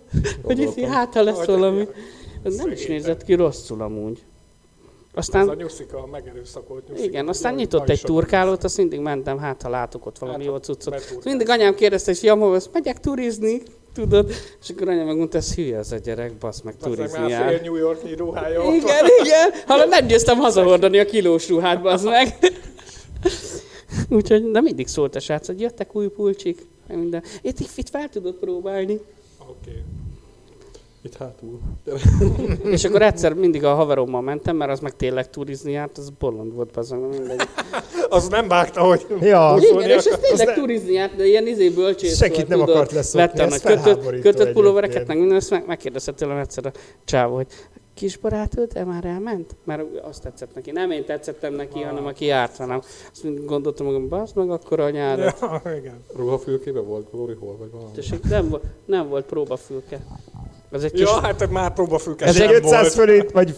hogy itt hát, ha lesz valami. Ez nem is nézett ki rosszul amúgy. Aztán, az a nyuszika, megerőszakolt nyuszika. Igen, aztán nyitott egy turkálót, azt mindig mentem, hát ha látok ott valami jó cuccot. Mindig anyám kérdezte, és Jamova, azt megyek turizni, tudod? És akkor anyám megmondta, ez hülye ez a gyerek, basz meg turizni jár. Már fél New York-nyi ruhája ott. Igen, igen. Hallom, nem győztem hazahordani a kilós ruhát, basz meg. Úgyhogy, de mindig szólt a srác, hogy jöttek új pulcsik, meg minden. Itt fel tudod próbálni. Okay. Itt hátul. És akkor egyszer mindig a haverommal mentem, mert az meg tényleg turizni járt, az bolond volt azon mindegy. Az nem vágta, hogy... Ja. Igen, és ez tényleg nem... turizni járt, de ilyen bölcsész volt. Senkit nem tudod, akart leszokni, ez felháborító. Kötött pulóvereket, meg minden, ezt megkérdezett tőlem egyszer a csávó, hogy kis barátod, de már elment? Mert azt tetszett neki. Nem én tetszettem neki, hanem aki járt velem. Azt gondoltam magam, baszd meg akkor a nyárat. Ja, igen. Ruhafülkében volt, Glóri, hol vagy valami? Nem volt próbafülke. Ja, hát már próbafülke. Ez egy 500 forint vagy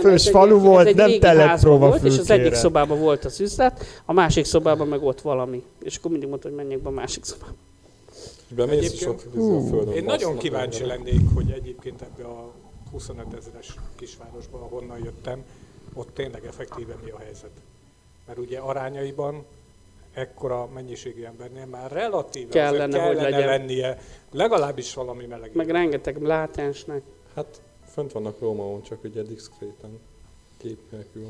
fős falu volt, nem tellett próbafülkére. És az egyik szobában volt az üzlet, a másik szobában meg ott valami. És akkor mindig mondta, hogy menjek be a másik szobába. Én nagyon kíváncsi lennék, hogy egyébként ebbe a 25 000-es kisvárosban, ahonnan jöttem, ott tényleg effektíve mi a helyzet. Mert ugye arányaiban ekkora mennyiségű embernél már relatíve kellene lennie legalábbis valami melegével. Meg rengeteg látásnak. Hát fönt vannak Rómaon, csak ugye diszkréten, kép nélkül.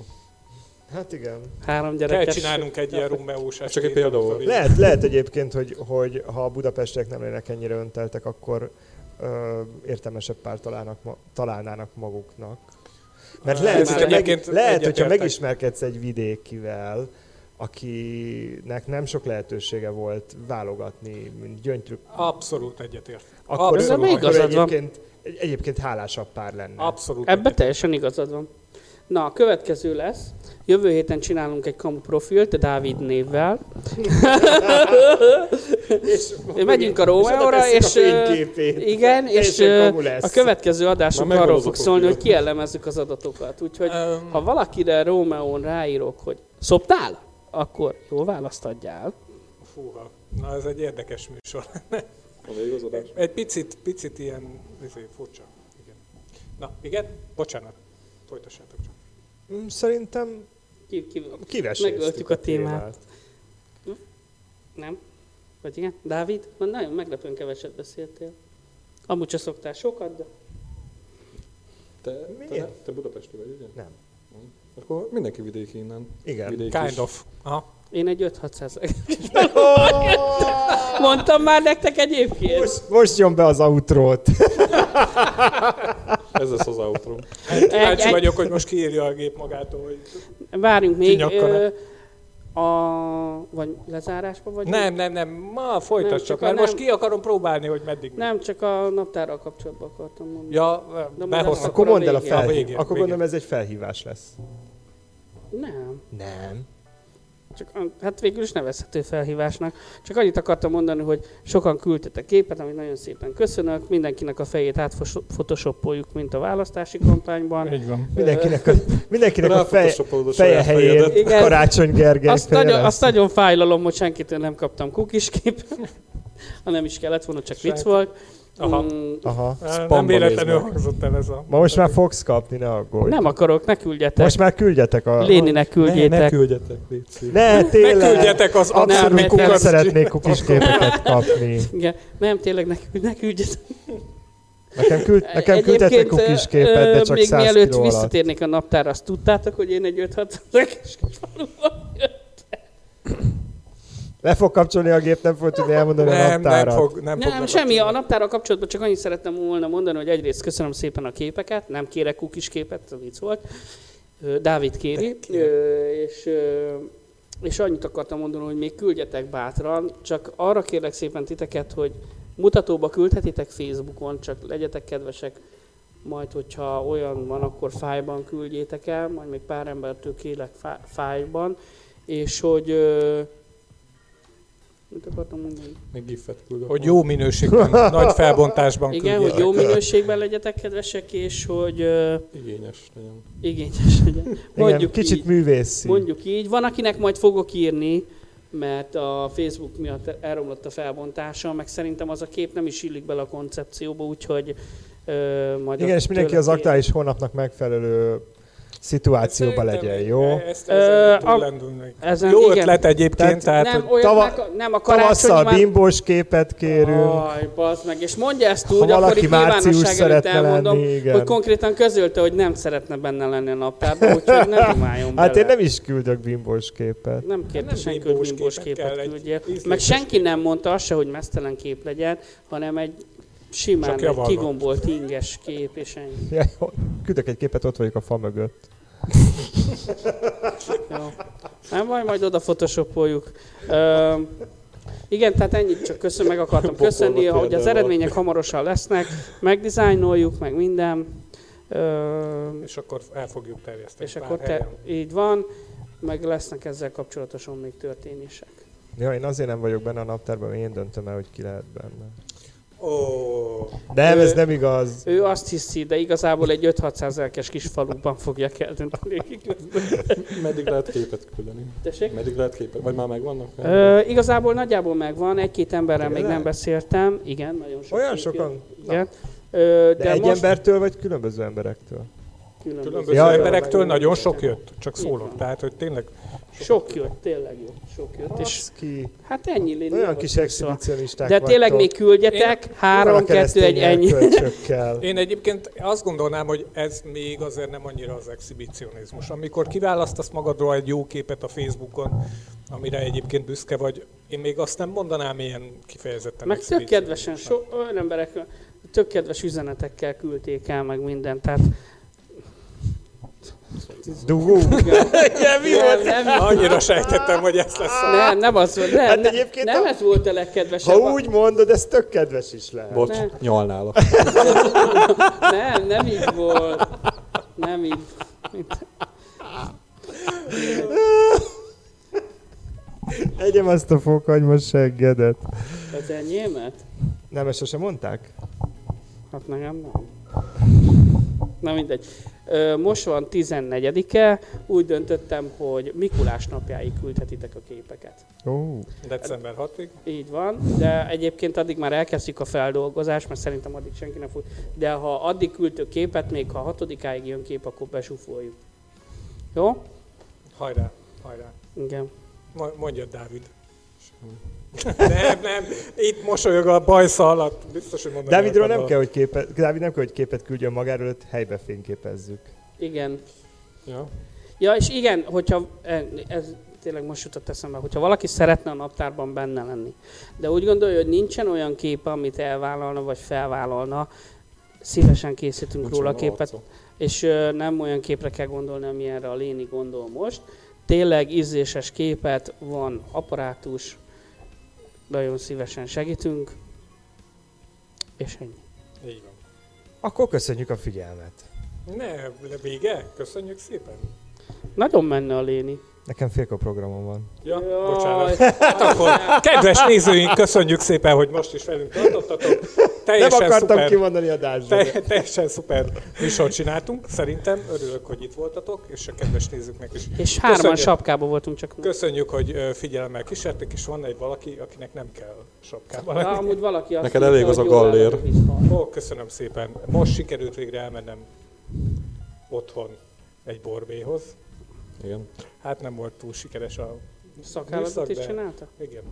Hát igen. 3 gyerekes. Kell csinálnunk egy ilyen Rómeós estét. Csak egy példa volt. Lehet egyébként, hogy ha a budapestiek nem lennek ennyire önteltek, akkor értelmesebb pár találnának maguknak. Mert lehet, hogyha megismerkedsz egy vidékivel, akinek nem sok lehetősége volt válogatni, mint gyöngytrükk. Abszolút egyetért. Akkor egyébként hálásabb pár lenne. Abszolút. Ebben teljesen igazad van. Na, a következő lesz. Jövő héten csinálunk egy kamu profilt, Dávid névvel. Megyünk a Rómeóra, és igen, és a következő adásunk arról fog szólni, hogy kielemezzük az adatokat. Úgyhogy ha valakire Rómeón ráírok, hogy szoptál, akkor jó választ adjál. Fúha, na ez egy érdekes műsor. Egy picit ilyen furcsa. Igen. Na, igen? Bocsánat. Folytassátok csak. Szerintem megöltjük a témát. Nem? Vagy igen? Dávid? Na, nagyon meglepően keveset beszéltél. Amúgy se szoktál sokat, de... Te budapesti vagy, ugye? Nem. Akkor mindenki vidéki innen. Igen. Vidéki kind is. Of. Aha. Én egy 5-600-es mondtam már nektek egyébként. Most jön be az outrót. Ez lesz az outro. Kíváncsi vagyok, hogy most kiírja a gép magától, hogy várjunk még. Vagy lezárásban vagy? Nem. Ma folytasd csak, mert most ki akarom próbálni, hogy meddig. Nem, csak a naptárral kapcsolatban akartam mondani. Ja, behoztam. Akkor mondd el a felhívást. Akkor gondolom ez egy felhívás lesz. Nem. Csak, hát végül is nevezhető felhívásnak. Csak annyit akartam mondani, hogy sokan küldtetek képet, amit nagyon szépen köszönök. Mindenkinek a fejét átfotoshopoljuk, mint a választási kampányban. Így van. Mindenkinek a feje helyén Karácsony Gergely. Azt nagyon fájlalom, hogy senkitől nem kaptam kukis képet, hanem is kellett volna, csak vicc volt. Aha. Nem véletlenül hangzott el ez a... Ma most már fogsz kapni, ne aggódj. Nem akarok, ne küldjetek. Most már küldjetek a... Léninek küldjétek. Ne küldjetek, Léci. Ne küldjetek az abszolút kukas. Nem szeretnék kukis képeket kapni. Igen, nem, tényleg ne küldjetek. Nekem küldhetek kukis képet, de csak 100 kiló alatt. Még mielőtt visszatérnék a naptárra, azt tudtátok, hogy én egy 5-6-es faluban jöttem. Le fog kapcsolni a gép, nem fog tudni elmondani a naptárat. Nem, semmi a naptárral kapcsolatban, csak annyit szerettem volna mondani, hogy egyrészt köszönöm szépen a képeket, nem kérek kukis képet, ez vicc volt. Dávid kéri, és annyit akartam mondani, hogy még küldjetek bátran, csak arra kérlek szépen titeket, hogy mutatóba küldhetitek Facebookon, csak legyetek kedvesek, majd hogyha olyan van, akkor fájban küldjétek el, majd még pár embertől kérlek fájban, és hogy... mit akartam mondani? Még gifet küldök. Hogy jó minőségben, nagy felbontásban küldjél. Igen, hogy jó minőségben legyetek kedvesek, és hogy... igényes legyen. Igényes legyen. Mondjuk igen, kicsit így, művészi. Mondjuk így. Van, akinek majd fogok írni, mert a Facebook miatt elromlott a felbontása, meg szerintem az a kép nem is illik bele a koncepcióba, úgyhogy... igen, és mindenki az aktuális hónapnak megfelelő szituációban legyen, jó? Jó ötlet egyébként, tehát nem a tavasszal bimbós képet kérünk. Aj, bazd meg, és mondja ezt úgy, akkor itt nyilvánosság előtt elmondom, hogy konkrétan közölte, hogy nem szeretne benne lenni a naptárban, úgyhogy ne dumáljon bele. Hát én nem is küldök bimbós képet. Nem kérte senki, hogy bimbós képet küldjél. Meg senki nem mondta azt se, hogy meztelen kép legyen, hanem egy simán egy kigombolt inges kép, és ennyi. Ja, küldök egy képet, ott vagyok a fa mögött. Jó. Nem baj, majd oda photoshopoljuk. Igen, tehát ennyit csak köszönöm, meg akartam köszönni, hogy az eredmények hamarosan lesznek, megdizájnoljuk, meg minden. És akkor el fogjuk terjeszteni. És akkor így van, meg lesznek ezzel kapcsolatosan még történések. Ja, én azért nem vagyok benne a naptárban, mert én döntöm el, hogy ki lehet benne. Oh. Nem, ez nem igaz. Ő azt hiszi, de igazából egy 5-600 elkes kis faluban fogják eldönteni. Meddig lehet képet küldeni? Tessék? Meddig lehet képet? Vagy már megvannak? Igazából nagyjából megvan. Egy-két emberrel még nem beszéltem. Igen, nagyon sok. Olyan sokan? Igen. De egy most... embertől, vagy különböző emberektől? Különböző emberektől nagyon sok jött. Csak szólok. Tehát, hogy tényleg... Sok jött, tényleg jó. Sok jött. És hát ennyi lényeg. Olyan kis exhibicionisták vagytok. De tényleg még küldjetek, 3, 2, 1, ennyi. Én egyébként azt gondolnám, hogy ez még azért nem annyira az exhibicionizmus. Amikor kiválasztasz magadról egy jó képet a Facebookon, amire egyébként büszke vagy, én még azt nem mondanám ilyen kifejezetten. Meg tök kedvesen, olyan emberek tök kedves üzenetekkel küldték el, meg mindent, tehát... Dugó. Igen, mi volt? Annyira sejtettem, hogy ez lesz. Nem, nem az volt. Nem, hát egyébként nem ez volt a legkedvesebb. Ha úgy mondod, ez tök kedves is lehet. Bocs, nyolnálok. Nem, nem így volt. Nem így. Egyem azt a fokhagymas seggedet. Az enyémet? Nem, ezt sosem mondták? Hát nekem nem. Na mindegy. Most van 14-e, úgy döntöttem, hogy Mikulás napjáig küldhetitek a képeket. December 6-ig? Így van, de egyébként addig már elkezdjük a feldolgozást, mert szerintem addig senki nem fog. De ha addig küldtök képet, még ha 6-áig jön kép, akkor besúfoljuk. Jó? Hajrá, hajrá. Igen. Mondja, Dávid. Nem, itt mosolyog a bajsza alatt, biztos, hogy mondom. Dávidról nem kell, hogy képet küldjön magáról, hogy helybe fényképezzük. Igen. Ja. Ja, és igen, hogyha, ez tényleg most jutott eszembe, hogyha valaki szeretne a naptárban benne lenni, de úgy gondolja, hogy nincsen olyan képe, amit elvállalna, vagy felvállalna, szívesen készítünk nincs róla képet, arcon. És nem olyan képre kell gondolni, amilyenre a Léni gondol most. Tényleg ízléses képet, van apparátus, nagyon szívesen segítünk, és ennyi. Így van. Akkor köszönjük a figyelmet. Ne, vége? Köszönjük szépen. Nagyon menne a Léni. Nekem félkor programom van. Ja, jaj, bocsánat. Hát akkor, kedves nézőink, köszönjük szépen, hogy most is velünk tartottatok. Teljesen nem akartam szuper, kimondani a dázsból. Teljesen szuper műsort csináltunk. Szerintem örülök, hogy itt voltatok, és a kedves nézőknek is. És 3-an sapkában voltunk csak. Köszönjük, hogy figyelemmel kísértek, és van egy valaki, akinek nem kell sapkában lenni. Amúgy valaki azt neked elég az a gallér. Ó, köszönöm szépen. Most sikerült végre elmennem otthon egy borbéhoz. Igen. Hát nem volt túl sikeres a szakállatot is csinálta? Igen.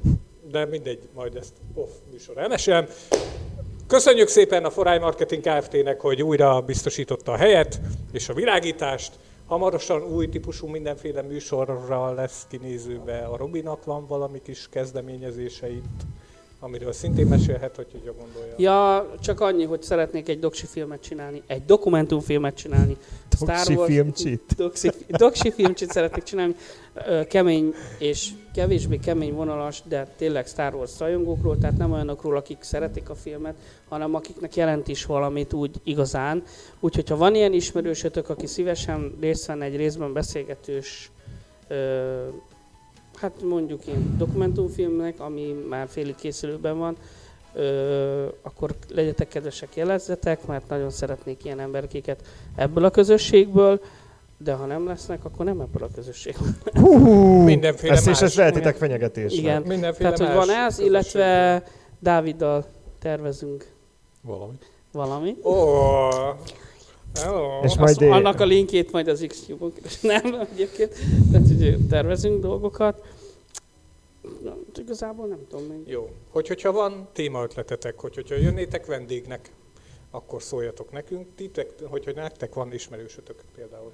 De mindegy, majd ezt off műsor elmesélem. Köszönjük szépen a Foray Marketing Kft-nek, hogy újra biztosította a helyet és a világítást. Hamarosan új típusú mindenféle műsorra lesz kinézőbe. A Robinak van valami kis kezdeményezése itt, amiről szintén mesélhet, hogy ugye gondolja. Ja, csak annyi, hogy szeretnék egy doksi filmet csinálni, egy dokumentumfilmet csinálni. Doksi filmcsit. Doksi filmcsit szeretnék csinálni. Kemény és kevésbé kemény vonalas, de tényleg Star Wars rajongókról, tehát nem olyanokról, akik szeretik a filmet, hanem akiknek jelent is valamit úgy igazán. Úgyhogy ha van ilyen ismerősötök, aki szívesen részt venne egy részben beszélgetős hát mondjuk én dokumentumfilmnek, ami már félig készülőben van, akkor legyetek kedvesek, jelezzetek, mert nagyon szeretnék ilyen emberkéket ebből a közösségből, de ha nem lesznek, akkor nem ebből a közösségből. Mindenféle ezt más. Ezt is vehetitek fenyegetésre. Igen, mindenféle tehát, hogy van ez, közösség. Illetve Dáviddal tervezünk valamit. Oh. Oh. És majd annak a linkjét majd az X-Cube-on nem egyébként, tehát ugye tervezünk dolgokat. Na, igazából nem tudom még. Jó. Hogyha van témaötletetek, hogyha jönnétek vendégnek, akkor szóljatok nekünk. Titek, hogyha nektek van ismerősötök például.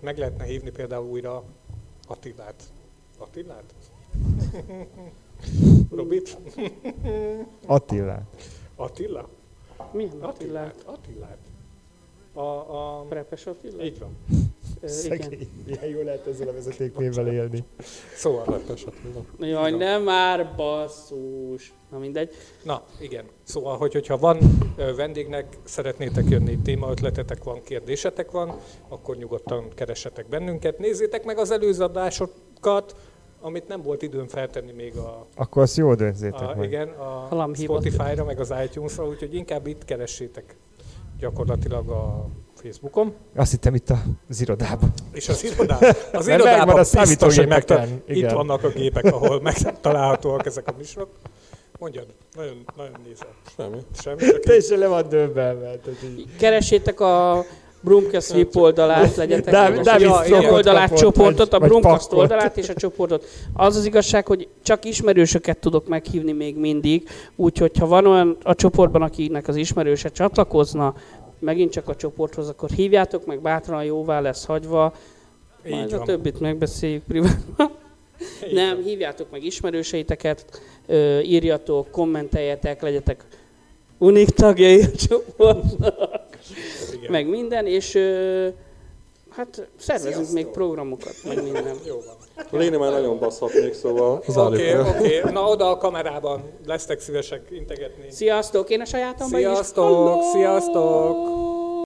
Meg lehetne hívni például újra Attilát. Attilát? Robit? Attilát. Attila? Milyen Attilát? Attilát. A Prepes Attila? Így van. Szegény, milyen jól lehet ezzel a vezetéknévvel élni. Szóval Prepes Attila. Jaj, nem már basszus. Na mindegy. Na, igen. Szóval, hogyha van vendégnek, szeretnétek jönni, témaötletetek van, kérdésetek van, akkor nyugodtan keressetek bennünket. Nézzétek meg az előző adásokat, amit nem volt időm feltenni még a... Akkor azt jól döntzétek meg. Igen, a Spotify-ra, meg az iTunes-ra, úgyhogy inkább itt keressétek gyakorlatilag a Facebookon. Azt hittem itt az irodában. És az irodában? Az irodában biztos, hogy itt vannak a gépek, ahol megtalálhatóak ezek a műsorok. Mondjad, nagyon nézel. Semmi. Te is le van döbbenve. Keressétek a Brumcast VIP oldalát, legyetek oldalát, csoportot, a Brumcast oldalát és a csoportot. Az az igazság, hogy csak ismerősöket tudok meghívni még mindig, úgyhogy ha van olyan a csoportban, akinek az ismerőse csatlakozna, megint csak a csoporthoz, akkor hívjátok, meg bátran jóvá lesz hagyva. Majd a többit megbeszéljük privátban. Nem, hívjátok meg ismerőseiteket, írjatok, kommenteljetek, legyetek unik tagjai a csoportnak. Igen. Meg minden, és hát szervezünk sziasztok. Még programokat, meg minden. Jó van. Léni már nagyon baszhatnék, szóval Oké. Na oda a kamerában lesztek szívesek integetni. Sziasztok, én a sajátomban is. Sziasztok,